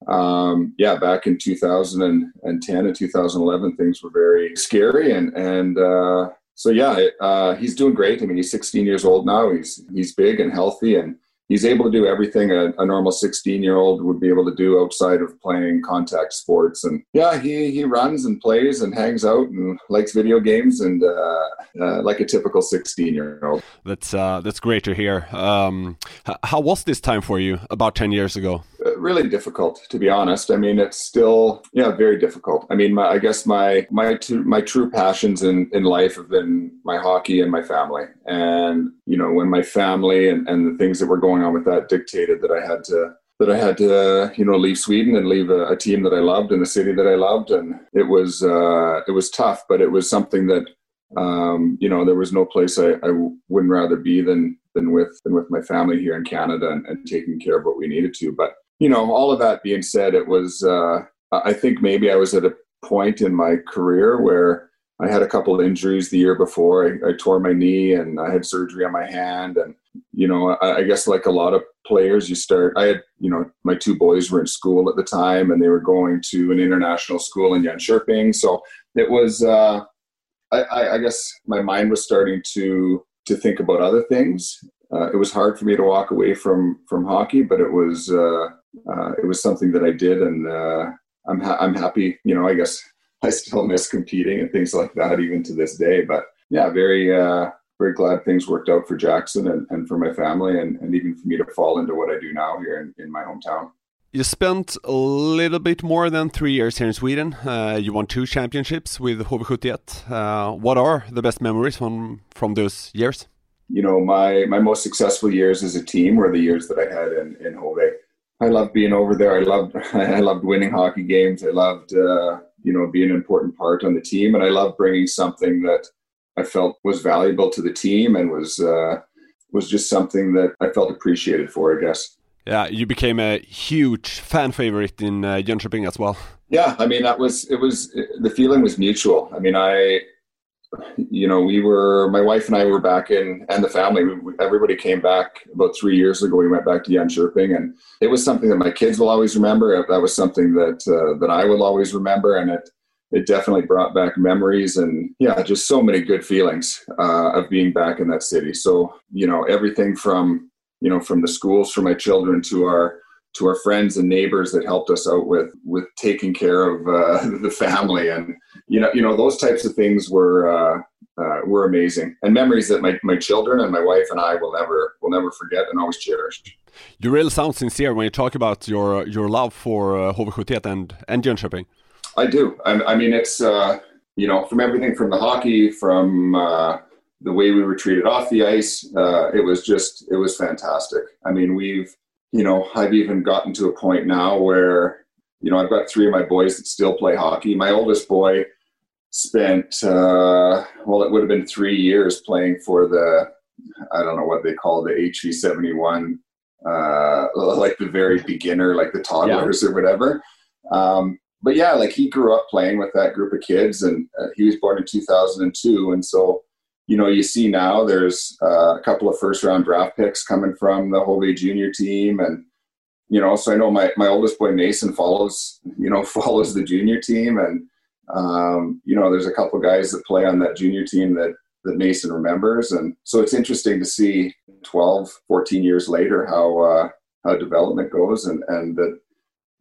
um yeah back in two thousand ten and two thousand eleven, things were very scary, and and uh so yeah it, uh he's doing great. I mean, he's sixteen years old now. He's he's big and healthy, and he's able to do everything a, a normal sixteen year old would be able to do outside of playing contact sports. And yeah, he he runs and plays and hangs out and likes video games, and uh, uh like a typical sixteen year old. That's uh that's great to hear. Um how was this time for you about ten years ago? Really difficult, to be honest. I mean, it's still, yeah, very difficult. I mean, my, I guess my my two, my true passions in, in life have been my hockey and my family. And you know, when my family and, and the things that were going on with that dictated that I had to that I had to you know leave Sweden and leave a, a team that I loved and a city that I loved, and it was uh, it was tough, but it was something that um, you know there was no place I, I wouldn't rather be than than with than with my family here in Canada, and, and taking care of what we needed to, but. You know, all of that being said, it was, uh, I think maybe I was at a point in my career where I had a couple of injuries the year before. I, I tore my knee and I had surgery on my hand. And, you know, I, I guess like a lot of players, you start, I had, you know, my two boys were in school at the time, and they were going to an international school in Jönköping. So it was, uh, I, I, I guess my mind was starting to to think about other things. Uh, it was hard for me to walk away from, from hockey, but it was, uh, Uh, it was something that I did, and uh, I'm ha- I'm happy. You know, I guess I still miss competing and things like that, even to this day. But yeah, very uh, very glad things worked out for Jackson and, and for my family, and, and even for me to fall into what I do now here in, in my hometown. You spent a little bit more than three years here in Sweden. Uh, you won two championships with H V sjuttioett. Uh, what are the best memories from from those years? You know, my my most successful years as a team were the years that I had in in H V. I loved being over there. I loved I loved winning hockey games. I loved uh, you know being an important part on the team, and I loved bringing something that I felt was valuable to the team, and was uh, was just something that I felt appreciated for, I guess. Yeah, you became a huge fan favorite in uh, Jönköping as well. Yeah, I mean that was it was it, the feeling was mutual. I mean I you know, we were, my wife and I were back in, and the family, we, we, everybody came back about three years ago. We went back to Jönköping, and it was something that my kids will always remember. That was something that, uh, that I will always remember. And it, it definitely brought back memories and yeah, just so many good feelings, uh, of being back in that city. So, you know, everything from, you know, from the schools for my children to our, to our friends and neighbors that helped us out with, with taking care of uh, the family. And, you know, you know, those types of things were, uh, uh, were amazing, and memories that my, my children and my wife and I will never, will never forget and always cherish. You really sound sincere when you talk about your, your love for uh, H V seventy-one and, and Jönköping. I do. I, I mean, it's, uh, you know, from everything from the hockey, from, uh, the way we were treated off the ice, uh, it was just, it was fantastic. I mean, we've, you know, I've even gotten to a point now where, you know, I've got three of my boys that still play hockey. My oldest boy spent, uh, well, it would have been three years playing for the, I don't know what they call the H V seventy-one, uh, like the very beginner, like the toddlers yeah. or whatever. Um, but yeah, like he grew up playing with that group of kids, and uh, he was born in two thousand two. And so, you know, you see now there's uh, a couple of first round draft picks coming from the H V junior team. And, you know, so I know my, my oldest boy, Mason, follows, you know, follows the junior team. And, um, you know, there's a couple guys that play on that junior team that, that Mason remembers. And so it's interesting to see twelve, fourteen years later, how, uh, how development goes, and, and that,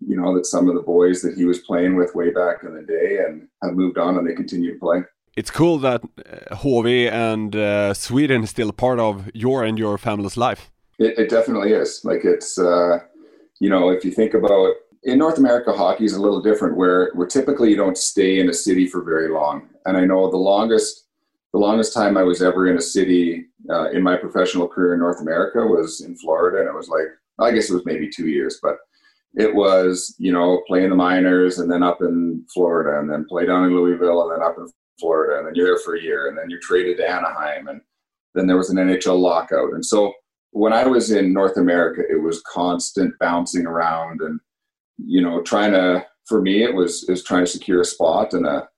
you know, that some of the boys that he was playing with way back in the day and have moved on and they continue to play. It's cool that uh, H V and uh, Sweden is still a part of your and your family's life. It, it definitely is. Like it's, uh, you know, if you think about in North America, hockey is a little different where, where typically you don't stay in a city for very long. And I know the longest, the longest time I was ever in a city uh, in my professional career in North America was in Florida. And it was like, I guess it was maybe two years, but it was, you know, playing the minors and then up in Florida and then play down in Louisville and then up in Florida, and then you're there for a year, and then you're traded to Anaheim, and then there was an N H L lockout. And so when I was in North America, it was constant bouncing around, and you know, trying to. For me, it was is trying to secure a spot and a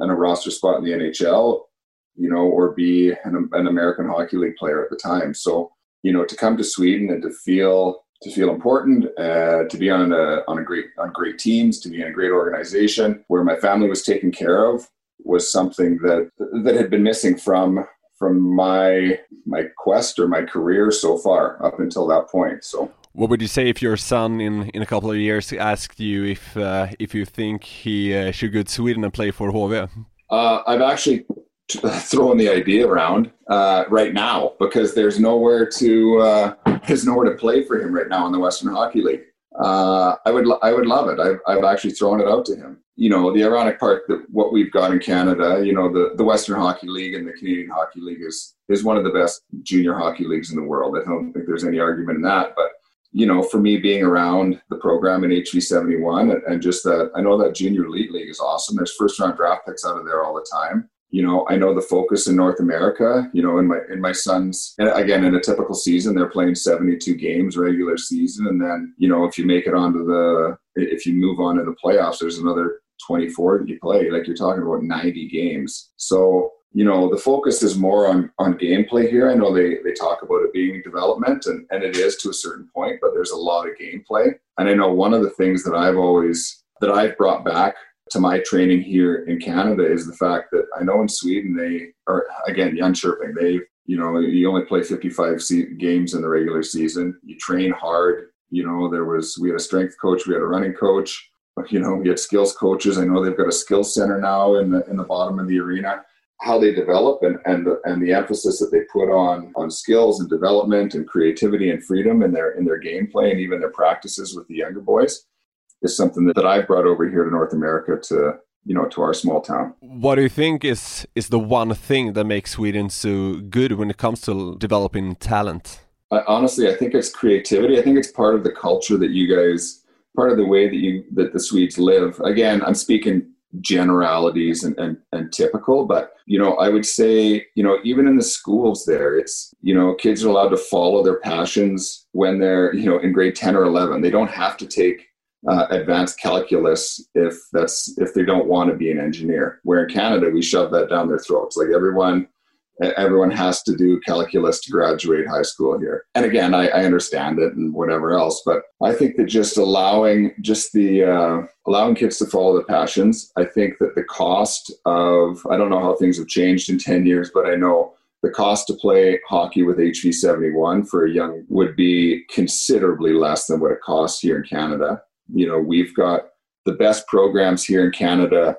and a roster spot in the N H L, you know, or be an, an American Hockey League player at the time. So you know, to come to Sweden and to feel to feel important, uh, to be on a on a great on great teams, to be in a great organization where my family was taken care of, was something that that had been missing from from my my quest or my career so far up until that point. So, what would you say if your son in, in a couple of years asked you if uh, if you think he uh, should go to Sweden and play for H V? Uh, I've actually t- thrown the idea around uh, right now because there's nowhere to uh, there's nowhere to play for him right now in the Western Hockey League. Uh, I would, I would love it. I've, I've actually thrown it out to him. You know, the ironic part that what we've got in Canada, you know, the, the Western Hockey League and the Canadian Hockey League is, is one of the best junior hockey leagues in the world. I don't think there's any argument in that, but you know, for me being around the program in H V seventy-one and, and just that, I know that junior elite league is awesome. There's first round draft picks out of there all the time. You know, I know the focus in North America, you know, in my, in my son's, and again, in a typical season, they're playing seventy-two games regular season. And then, you know, if you make it onto the, if you move on to the playoffs, there's another twenty-four that you play, like you're talking about ninety games. So, you know, the focus is more on, on gameplay here. I know they, they talk about it being development and, and it is to a certain point, but there's a lot of gameplay. And I know one of the things that I've always, that I've brought back to my training here in Canada is the fact that I know in Sweden, they are, again, Jönköping, they, you know, you only play fifty-five se- games in the regular season. You train hard. You know, there was, we had a strength coach, we had a running coach, you know, we had skills coaches. I know they've got a skills center now in the, in the bottom of the arena, how they develop and, and, the, and the emphasis that they put on, on skills and development and creativity and freedom in their, in their gameplay and even their practices with the younger boys. Is something that, that I've brought over here to North America to, you know, to our small town. What do you think is, is the one thing that makes Sweden so good when it comes to developing talent? I, honestly, I think it's creativity. I think it's part of the culture that you guys, part of the way that you, that the Swedes live. Again, I'm speaking generalities and, and, and typical, but, you know, I would say, you know, even in the schools there, it's, you know, kids are allowed to follow their passions when they're, you know, in grade ten or eleven. They don't have to take uh, advanced calculus if that's if they don't want to be an engineer. Where in Canada, we shove that down their throats. Like everyone, everyone has to do calculus to graduate high school here. And again, I, I understand it and whatever else, but I think that just allowing just the uh, allowing kids to follow their passions. I think that the cost of I don't know how things have changed in ten years, but I know. The cost to play hockey with H V seventy-one for a young would be considerably less than what it costs here in Canada. You know, we've got the best programs here in Canada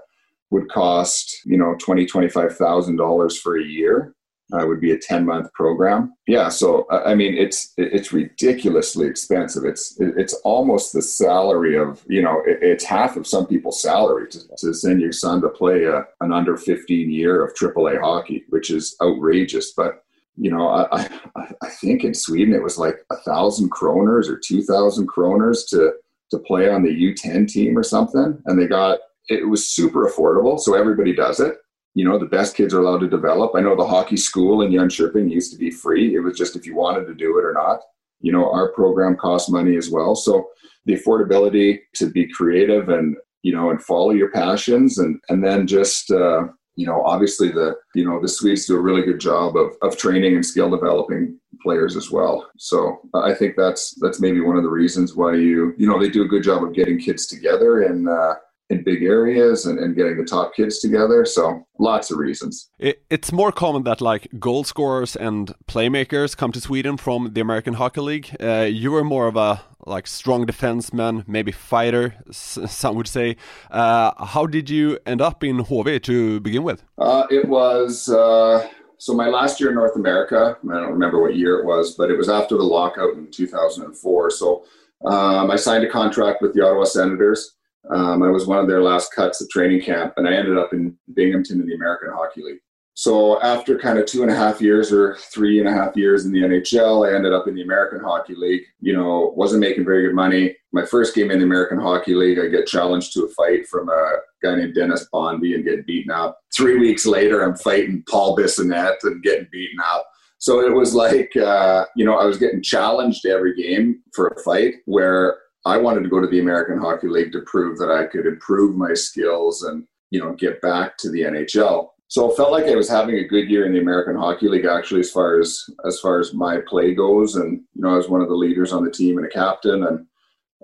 would cost, you know, twenty thousand dollars, twenty-five thousand dollars for a year. Uh, would be a ten-month program. Yeah, so, I mean, it's it's ridiculously expensive. It's it's almost the salary of, you know, it's half of some people's salary to, to send your son to play a, an under fifteen year of triple A hockey, which is outrageous. But, you know, I I, I think in Sweden it was like one thousand kroners or two thousand kroners to, to play on the U ten team or something. And they got, it was super affordable, so everybody does it. You know, the best kids are allowed to develop. I know the hockey school in Jönköping used to be free. It was just if you wanted to do it or not. You know, our program costs money as well. So the affordability to be creative and, you know, and follow your passions. And, and then just, uh, you know, obviously the, you know, the Swedes do a really good job of, of training and skill developing players as well. So I think that's, that's maybe one of the reasons why you, you know, they do a good job of getting kids together and, uh, in big areas and, and getting the top kids together. So lots of reasons. It, it's more common that like goal scorers and playmakers come to Sweden from the American Hockey League. Uh, you were more of a like strong defenseman, maybe fighter, some would say. Uh, how did you end up in H V to begin with? Uh, it was, uh, so my last year in North America, I don't remember what year it was, but it was after the lockout in two thousand four. So um, I signed a contract with the Ottawa Senators. Um, I was one of their last cuts at training camp, and I ended up in Binghamton in the American Hockey League. So after kind of two and a half years or three and a half years in the N H L, I ended up in the American Hockey League. You know, wasn't making very good money. My first game in the American Hockey League, I get challenged to a fight from a guy named Dennis Bondy and get beaten up. Three weeks later, I'm fighting Paul Bissonnette and getting beaten up. So it was like, uh, you know, I was getting challenged every game for a fight where I wanted to go to the American Hockey League to prove that I could improve my skills and, you know, get back to the N H L. So it felt like I was having a good year in the American Hockey League, actually, as far as as far as my play goes. And, you know, I was one of the leaders on the team and a captain and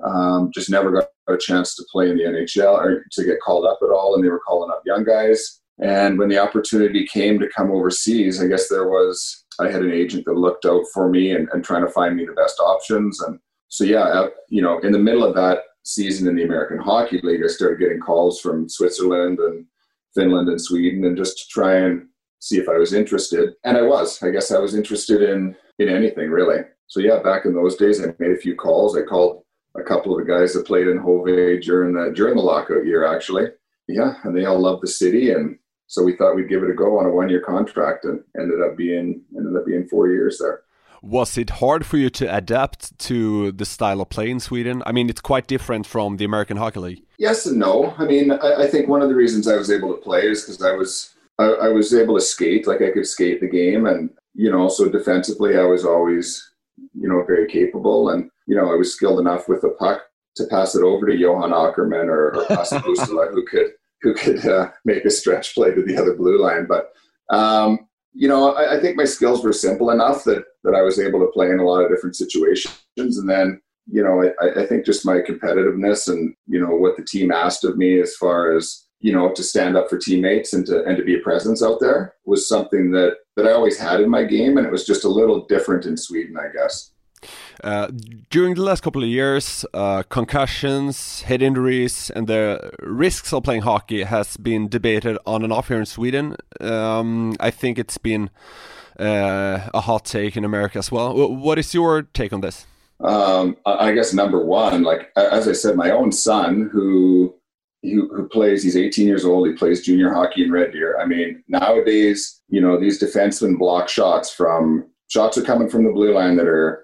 um, just never got a chance to play in the N H L or to get called up at all. And they were calling up young guys. And when the opportunity came to come overseas, I guess there was, I had an agent that looked out for me and, and trying to find me the best options. And so, yeah, you know, in the middle of that season in the American Hockey League, I started getting calls from Switzerland and Finland and Sweden and just to try and see if I was interested. And I was. I guess I was interested in, in anything, really. So, yeah, back in those days, I made a few calls. I called a couple of the guys that played in H V during the, during the lockout year, actually. Yeah, and they all loved the city. And so we thought we'd give it a go on a one-year contract and ended up being ended up being four years there. Was it hard for you to adapt to the style of play in Sweden? I mean, it's quite different from the American Hockey League. Yes and no. I mean, I, I think one of the reasons I was able to play is because I was I, I was able to skate. Like, I could skate the game. And, you know, so defensively, I was always, you know, very capable. And, you know, I was skilled enough with the puck to pass it over to Johan Ackerman or, or Oscar Sund, who could, who could uh, make a stretch play to the other blue line. But, um, you know, I, I think my skills were simple enough that, that I was able to play in a lot of different situations. And then, you know, I, I think just my competitiveness and, you know, what the team asked of me as far as, you know, to stand up for teammates and to and to be a presence out there was something that, that I always had in my game. And it was just a little different in Sweden, I guess. Uh, during the last couple of years, uh, concussions, head injuries, and the risks of playing hockey has been debated on and off here in Sweden. Um, I think it's been uh, a hot take in America as well. What is your take on this? Um, I guess number one, like as I said, my own son who, who who plays, he's eighteen years old. He plays junior hockey in Red Deer. I mean, nowadays, you know, these defensemen block shots from shots are coming from the blue line that are.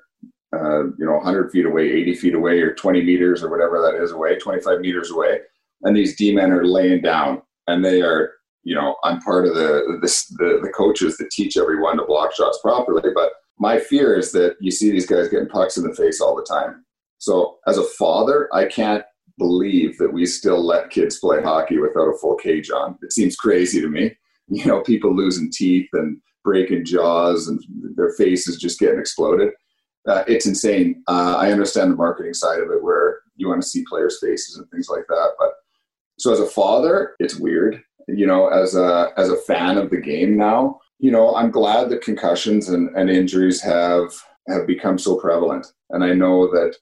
Uh, you know, one hundred feet away, eighty feet away, or twenty meters or whatever that is away, twenty-five meters away. And these D-men are laying down. And they are, you know, I'm part of the the, the the coaches that teach everyone to block shots properly. But my fear is that you see these guys getting pucks in the face all the time. So as a father, I can't believe that we still let kids play hockey without a full cage on. It seems crazy to me. You know, people losing teeth and breaking jaws and their faces just getting exploded. Uh, it's insane. Uh, I understand the marketing side of it where you want to see players' faces and things like that. But so as a father, it's weird. You know, as a as a fan of the game now, you know, I'm glad that concussions and, and injuries have have become so prevalent. And I know that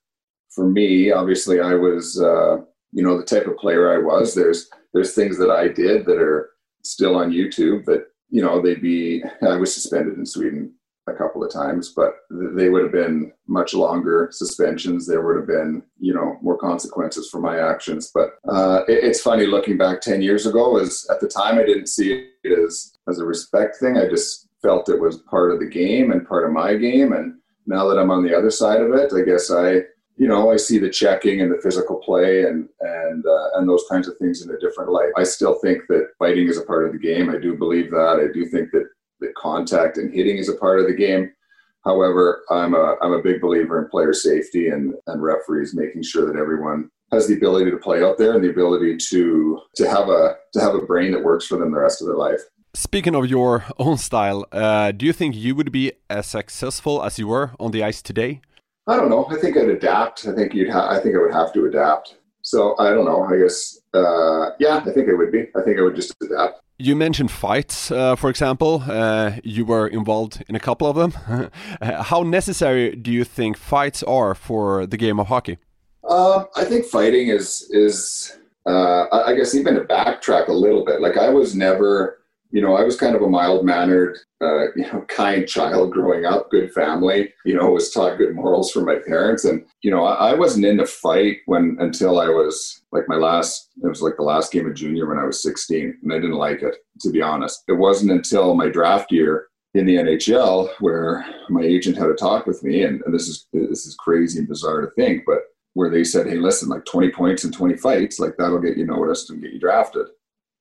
for me, obviously, I was, uh, you know, the type of player I was. There's there's things that I did that are still on YouTube that, you know, they'd be, I was suspended in Sweden a couple of times, but they would have been much longer suspensions. There would have been, you know, more consequences for my actions. But uh, it, it's funny looking back ten years ago, is at the time I didn't see it as, as a respect thing. I just felt it was part of the game and part of my game. And now that I'm on the other side of it, I guess I, you know, I see the checking and the physical play and and uh, and those kinds of things in a different light. I still think that fighting is a part of the game. I do believe that. I do think that that contact and hitting is a part of the game. However, I'm a I'm a big believer in player safety and, and referees making sure that everyone has the ability to play out there and the ability to to have a to have a brain that works for them the rest of their life. Speaking of your own style, uh, do you think you would be as successful as you were on the ice today? I don't know. I think I'd adapt. I think you'd. Ha- I think I would have to adapt. So I don't know. I guess. Uh, yeah, I think I would be. I think I would just adapt. You mentioned fights, uh, for example. Uh, you were involved in a couple of them. How necessary do you think fights are for the game of hockey? Uh, I think fighting is is. Uh, I guess even to backtrack a little bit. Like I was never. You know, I was kind of a mild-mannered, uh, you know, kind child growing up, good family, you know, was taught good morals from my parents. And, you know, I, I wasn't into fight when until I was like my last, it was like the last game of junior when I was sixteen. And I didn't like it, to be honest. It wasn't until my draft year in the N H L where my agent had a talk with me. And, and this is this is crazy and bizarre to think, but where they said, hey, listen, like twenty points and twenty fights, like that'll get you noticed and get you drafted.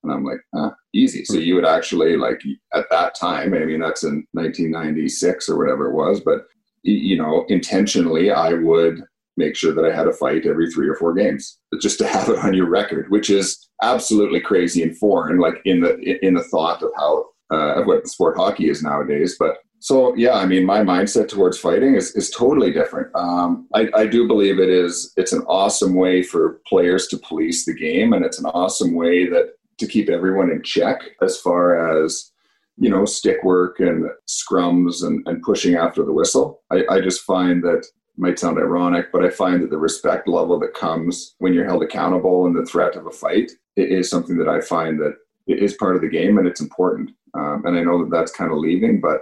And I'm like, ah, easy. So you would actually, like, at that time, I mean, that's in nineteen ninety-six or whatever it was, but, you know, intentionally, I would make sure that I had a fight every three or four games just to have it on your record, which is absolutely crazy and foreign, like in the in the thought of how uh, of what sport hockey is nowadays. But so, yeah, I mean, my mindset towards fighting is, is totally different. Um, I, I do believe it is. It's an awesome way for players to police the game, and it's an awesome way that to keep everyone in check as far as, you know, stick work and scrums and, and pushing after the whistle. I, I just find that, it might sound ironic, but I find that the respect level that comes when you're held accountable and the threat of a fight, it is something that I find that it is part of the game and it's important. Um, and I know that that's kind of leaving, but,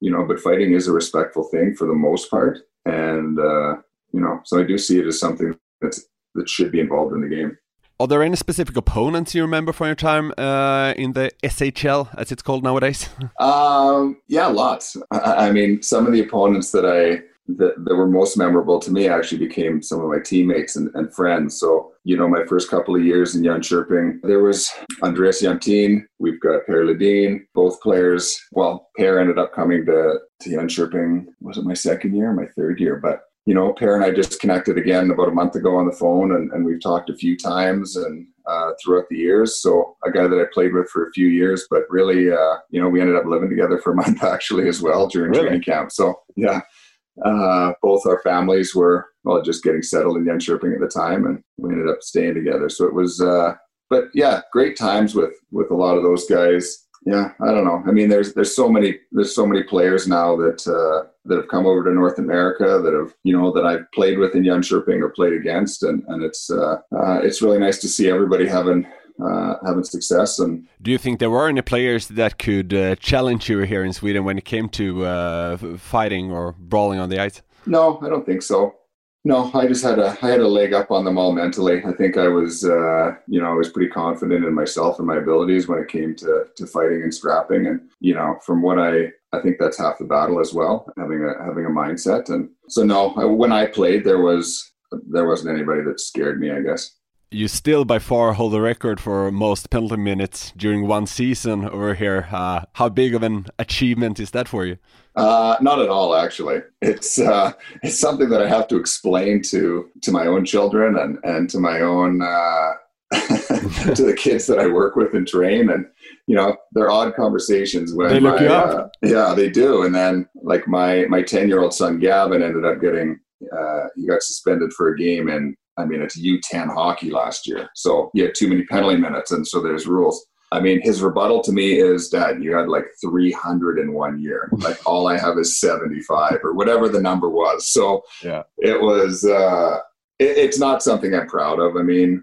you know, but fighting is a respectful thing for the most part. And, uh, you know, so I do see it as something that's, that should be involved in the game. Are there any specific opponents you remember from your time uh, in the S H L, as it's called nowadays? um, yeah, lots. I, I mean, some of the opponents that I that, that were most memorable to me actually became some of my teammates and, and friends. So, you know, my first couple of years in Jönköping, there was Andreas Jantin. We've got Per Ledin. Both players, well, Per ended up coming to, to Jönköping. Was it my second year or my third year? But you know, Per and I just connected again about a month ago on the phone, and, and we've talked a few times and uh, throughout the years. So a guy that I played with for a few years, but really, uh, you know, we ended up living together for a month actually as well during really? training camp. So yeah, uh, both our families were well just getting settled in Jönköping at the time, and we ended up staying together. So it was, uh, but yeah, great times with with a lot of those guys. Yeah, I don't know. I mean, there's there's so many there's so many players now that uh, that have come over to North America that have you know that I've played with in Jönköping or played against, and and it's uh, uh, it's really nice to see everybody having uh, having success. And do you think there were any players that could uh, challenge you here in Sweden when it came to uh, fighting or brawling on the ice? No, I don't think so. No, I just had a I had a leg up on them all mentally. I think I was, uh, you know, I was pretty confident in myself and my abilities when it came to, to fighting and scrapping. And you know, from what I, I think that's half the battle as well, having a having a mindset. And so, no, I, when I played, there was there wasn't anybody that scared me, I guess. you still by far hold the record for most penalty minutes during one season over here. Uh, how big of an achievement is that for you? Uh, not at all, actually. It's uh, it's something that I have to explain to to my own children and, and to my own uh, to the kids that I work with and train. And you know, they're odd conversations when they look my, you up. Uh, yeah, they do. And then like my my ten year old son Gavin ended up getting uh, he got suspended for a game in, I mean, it's U ten hockey last year. So you had too many penalty minutes, and so there's rules. I mean, his rebuttal to me is, Dad, you had like three hundred in one year. Like, all I have is seventy-five or whatever the number was. So yeah, it was, uh, it, it's not something I'm proud of. I mean,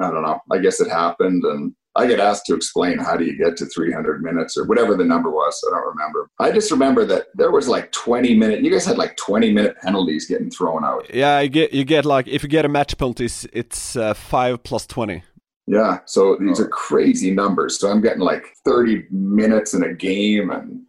I don't know. I guess it happened, and I get asked to explain how do you get to three hundred minutes or whatever the number was. I don't remember. I just remember that there was like twenty minute, you guys had like twenty minute penalties getting thrown out. Yeah, you get, you get like, if you get a match penalties, it's uh, five plus twenty. Yeah, so these are crazy numbers. So I'm getting like thirty minutes in a game. And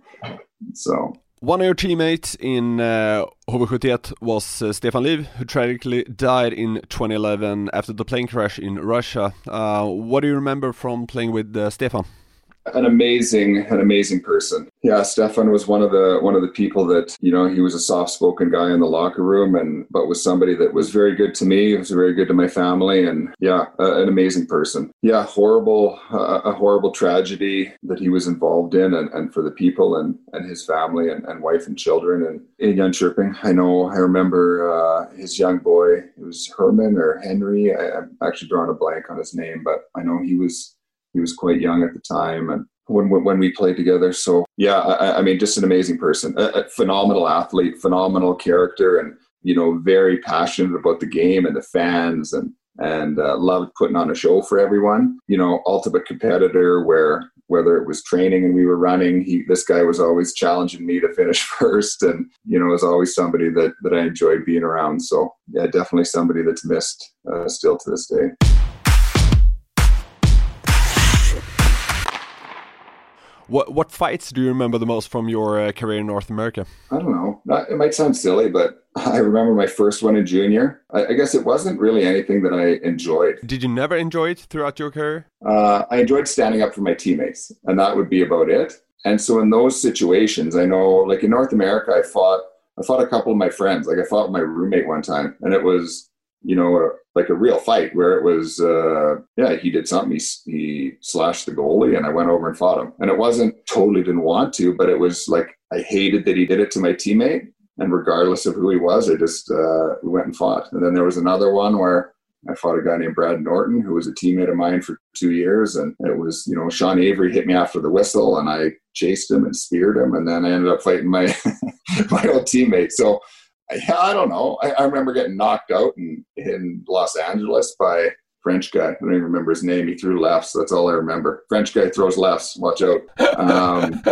so one of your teammates in uh, H V seventy-one was uh, Stefan Liv, who tragically died in twenty eleven after the plane crash in Russia. Uh, what do you remember from playing with uh, Stefan? An amazing, an amazing person. Yeah, Stefan was one of the one of the people that, you know, he was a soft-spoken guy in the locker room, and but was somebody that was very good to me. He was very good to my family, and yeah, uh, an amazing person. Yeah, horrible, uh, a horrible tragedy that he was involved in, and, and for the people and, and his family and, and wife and children. And in Jönköping, I know, I remember uh, his young boy. It was Herman or Henry. I, I'm actually drawing a blank on his name, but I know he was. He was quite young at the time, and when when we played together. So yeah, I, I mean, just an amazing person, a, a phenomenal athlete, phenomenal character, and you know, very passionate about the game and the fans, and and uh, loved putting on a show for everyone. You know, ultimate competitor. Where whether it was training and we were running, he this guy was always challenging me to finish first, and you know, was always somebody that that I enjoyed being around. So yeah, definitely somebody that's missed uh, still to this day. What what fights do you remember the most from your uh, career in North America? I don't know. It might sound silly, but I remember my first one in junior. I, I guess it wasn't really anything that I enjoyed. Did you never enjoy it throughout your career? Uh, I enjoyed standing up for my teammates, and that would be about it. And so in those situations, I know, like in North America, I fought I fought a couple of my friends. Like I fought with my roommate one time, and it was, you know, a, like a real fight where it was, uh, yeah, he did something. He, he slashed the goalie, and I went over and fought him. And it wasn't totally didn't want to, but it was like, I hated that he did it to my teammate. And regardless of who he was, I just uh, went and fought. And then there was another one where I fought a guy named Brad Norton, who was a teammate of mine for two years. And it was, you know, Sean Avery hit me after the whistle, and I chased him and speared him. And then I ended up fighting my, my old teammate. So I don't know. I, I remember getting knocked out in, in Los Angeles by a French guy. I don't even remember his name. He threw lefts. That's all I remember. French guy throws lefts. Watch out. Um,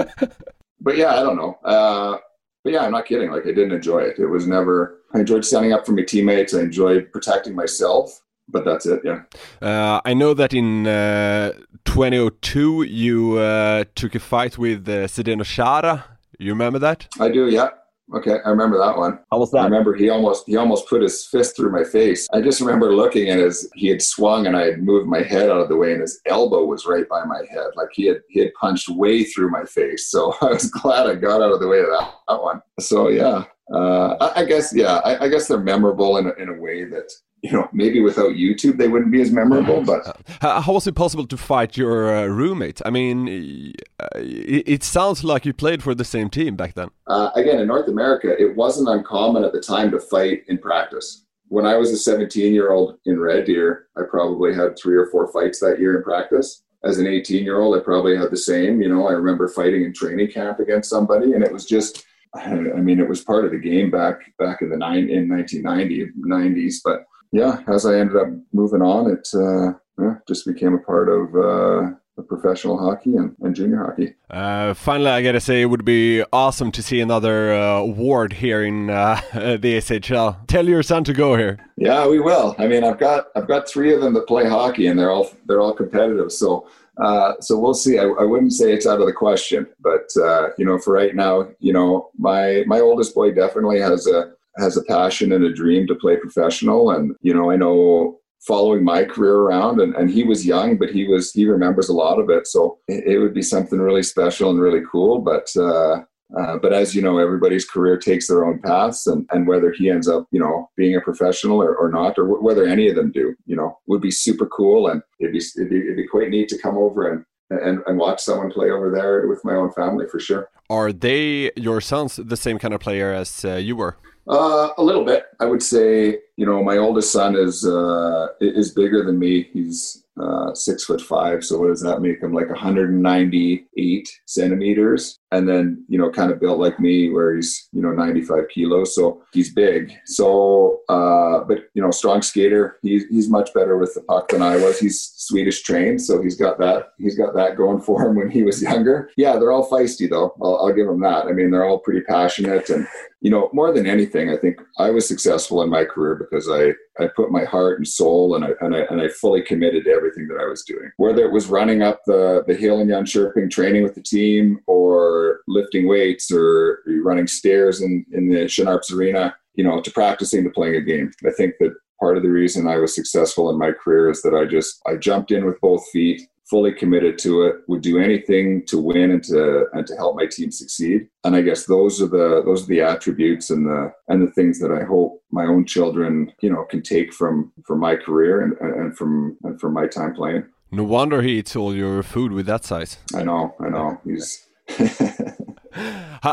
but yeah, I don't know. Uh, but yeah, I'm not kidding. Like I didn't enjoy it. It was never, I enjoyed standing up for my teammates. I enjoyed protecting myself. But that's it, yeah. Uh, I know that in uh, twenty oh two, you uh, took a fight with uh, Zdeno Chara. You remember that? I do, yeah. Okay, I remember that one. How was that? I remember he almost he almost put his fist through my face. I just remember looking at his, he had swung and I had moved my head out of the way, and his elbow was right by my head. Like he had he had punched way through my face. So I was glad I got out of the way of that, that one. So yeah, uh, I, I guess yeah, I, I guess they're memorable in a, in a way that, you know, maybe without YouTube they wouldn't be as memorable. But how, how was it possible to fight your uh, roommate? I mean, uh, it, it sounds like you played for the same team back then. Uh, again, in North America, it wasn't uncommon at the time to fight in practice. When I was a seventeen-year-old in Red Deer, I probably had three or four fights that year in practice. As an eighteen-year-old, I probably had the same. You know, I remember fighting in training camp against somebody, and it was just, I mean, it was part of the game back back in the nine in nineteen ninety, nineties, but yeah, as I ended up moving on, it uh, yeah, just became a part of uh, the professional hockey and, and junior hockey. Uh, finally, I gotta say, it would be awesome to see another uh, award here in uh, the S H L. Tell your son to go here. Yeah, we will. I mean, I've got I've got three of them that play hockey, and they're all they're all competitive. So uh, so we'll see. I, I wouldn't say it's out of the question, but uh, you know, for right now, you know, my my oldest boy definitely has a. has a passion and a dream to play professional. And, you know, I know following my career around, and, and he was young, but he was, he remembers a lot of it. So it, it would be something really special and really cool. But, uh, Uh, but as you know, everybody's career takes their own paths, and, and whether he ends up, you know, being a professional or, or not, or w- whether any of them do, you know, would be super cool. And it'd be, it'd be, it'd be quite neat to come over and, and, and watch someone play over there with my own family, for sure. Are they, your sons, the same kind of player as uh, you were? Uh, a little bit. I would say, you know, my oldest son is, uh, is bigger than me. He's uh, six foot five. So what does that make him? Like one hundred ninety-eight centimeters. And then, you know, kind of built like me where he's, you know, ninety-five kilos. So he's big. So, uh, but you know, strong skater, he's, he's much better with the puck than I was. He's Swedish trained. So he's got that, he's got that going for him when he was younger. Yeah. They're all feisty though. I'll, I'll give them that. I mean, they're all pretty passionate, and, you know, more than anything, I think I was successful in my career because I, I put my heart and soul and I, and I, and I fully committed to everything that I was doing, whether it was running up the, the hill in Jönköping, training with the team, or lifting weights, or running stairs in, in the Shinarps arena, you know, to practicing, to playing a game. I think that part of the reason I was successful in my career is that I just, I jumped in with both feet, fully committed to it, would do anything to win and to, and to help my team succeed. And I guess those are the, those are the attributes and the, and the things that I hope my own children, you know, can take from, from my career and, and from, and from my time playing. No wonder he eats all your food with that size. I know. I know. He's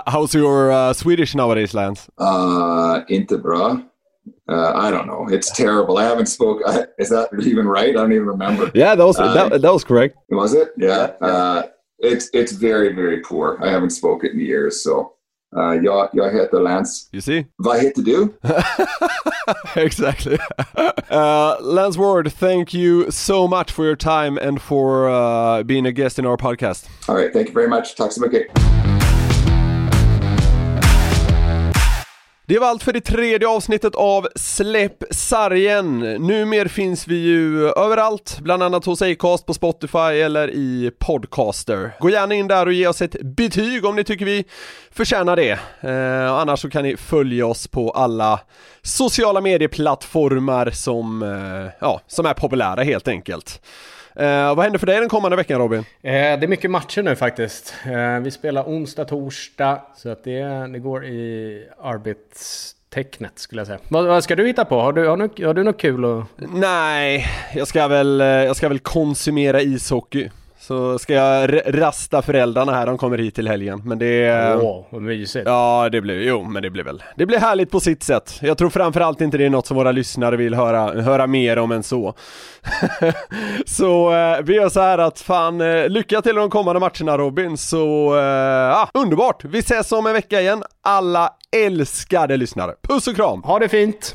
How's your uh, Swedish nowadays, Lance? Uh, inte bra. Uh, I don't know. It's terrible. I haven't spoke. I, is that even right? I don't even remember. Yeah, that was uh, that, that was correct. Was it? Yeah. yeah. Uh, it's it's very very poor. I haven't spoke it in years. So, uh, jag jag heter Lance. You see? Vad heter du? Exactly. Uh, Lance Ward, thank you so much for your time and for uh, being a guest in our podcast. All right. Thank you very much. Tack så mycket. Det var allt för det tredje avsnittet av Släpp Sargen. Numer finns vi ju överallt, bland annat hos Acast, på Spotify eller i Podcaster. Gå gärna in där och ge oss ett betyg om ni tycker vi förtjänar det. Eh, annars så kan ni följa oss på alla sociala medieplattformar som, eh, ja, som är populära helt enkelt. Eh, vad händer för dig den kommande veckan, Robin? Eh, det är mycket matcher nu faktiskt. Eh, vi spelar onsdag, torsdag, så att det, det går i arbetstecknet skulle jag säga. Vad, vad ska du hitta på? Har du, har du, har du något kul? Och... Nej, jag ska, väl, jag ska väl konsumera ishockey. Så ska jag rasta föräldrarna här, de kommer hit till helgen. Men det... Åh, vad mysigt. Ja, det blir, jo, men det blir väl. Det blir härligt på sitt sätt. Jag tror framförallt inte det är något som våra lyssnare vill höra, höra mer om än så. Så eh, vi gör så här att fan, eh, lycka till de kommande matcherna, Robin. Så, eh, ah, underbart. Vi ses om en vecka igen. Alla älskade lyssnare. Puss och kram. Ha det fint.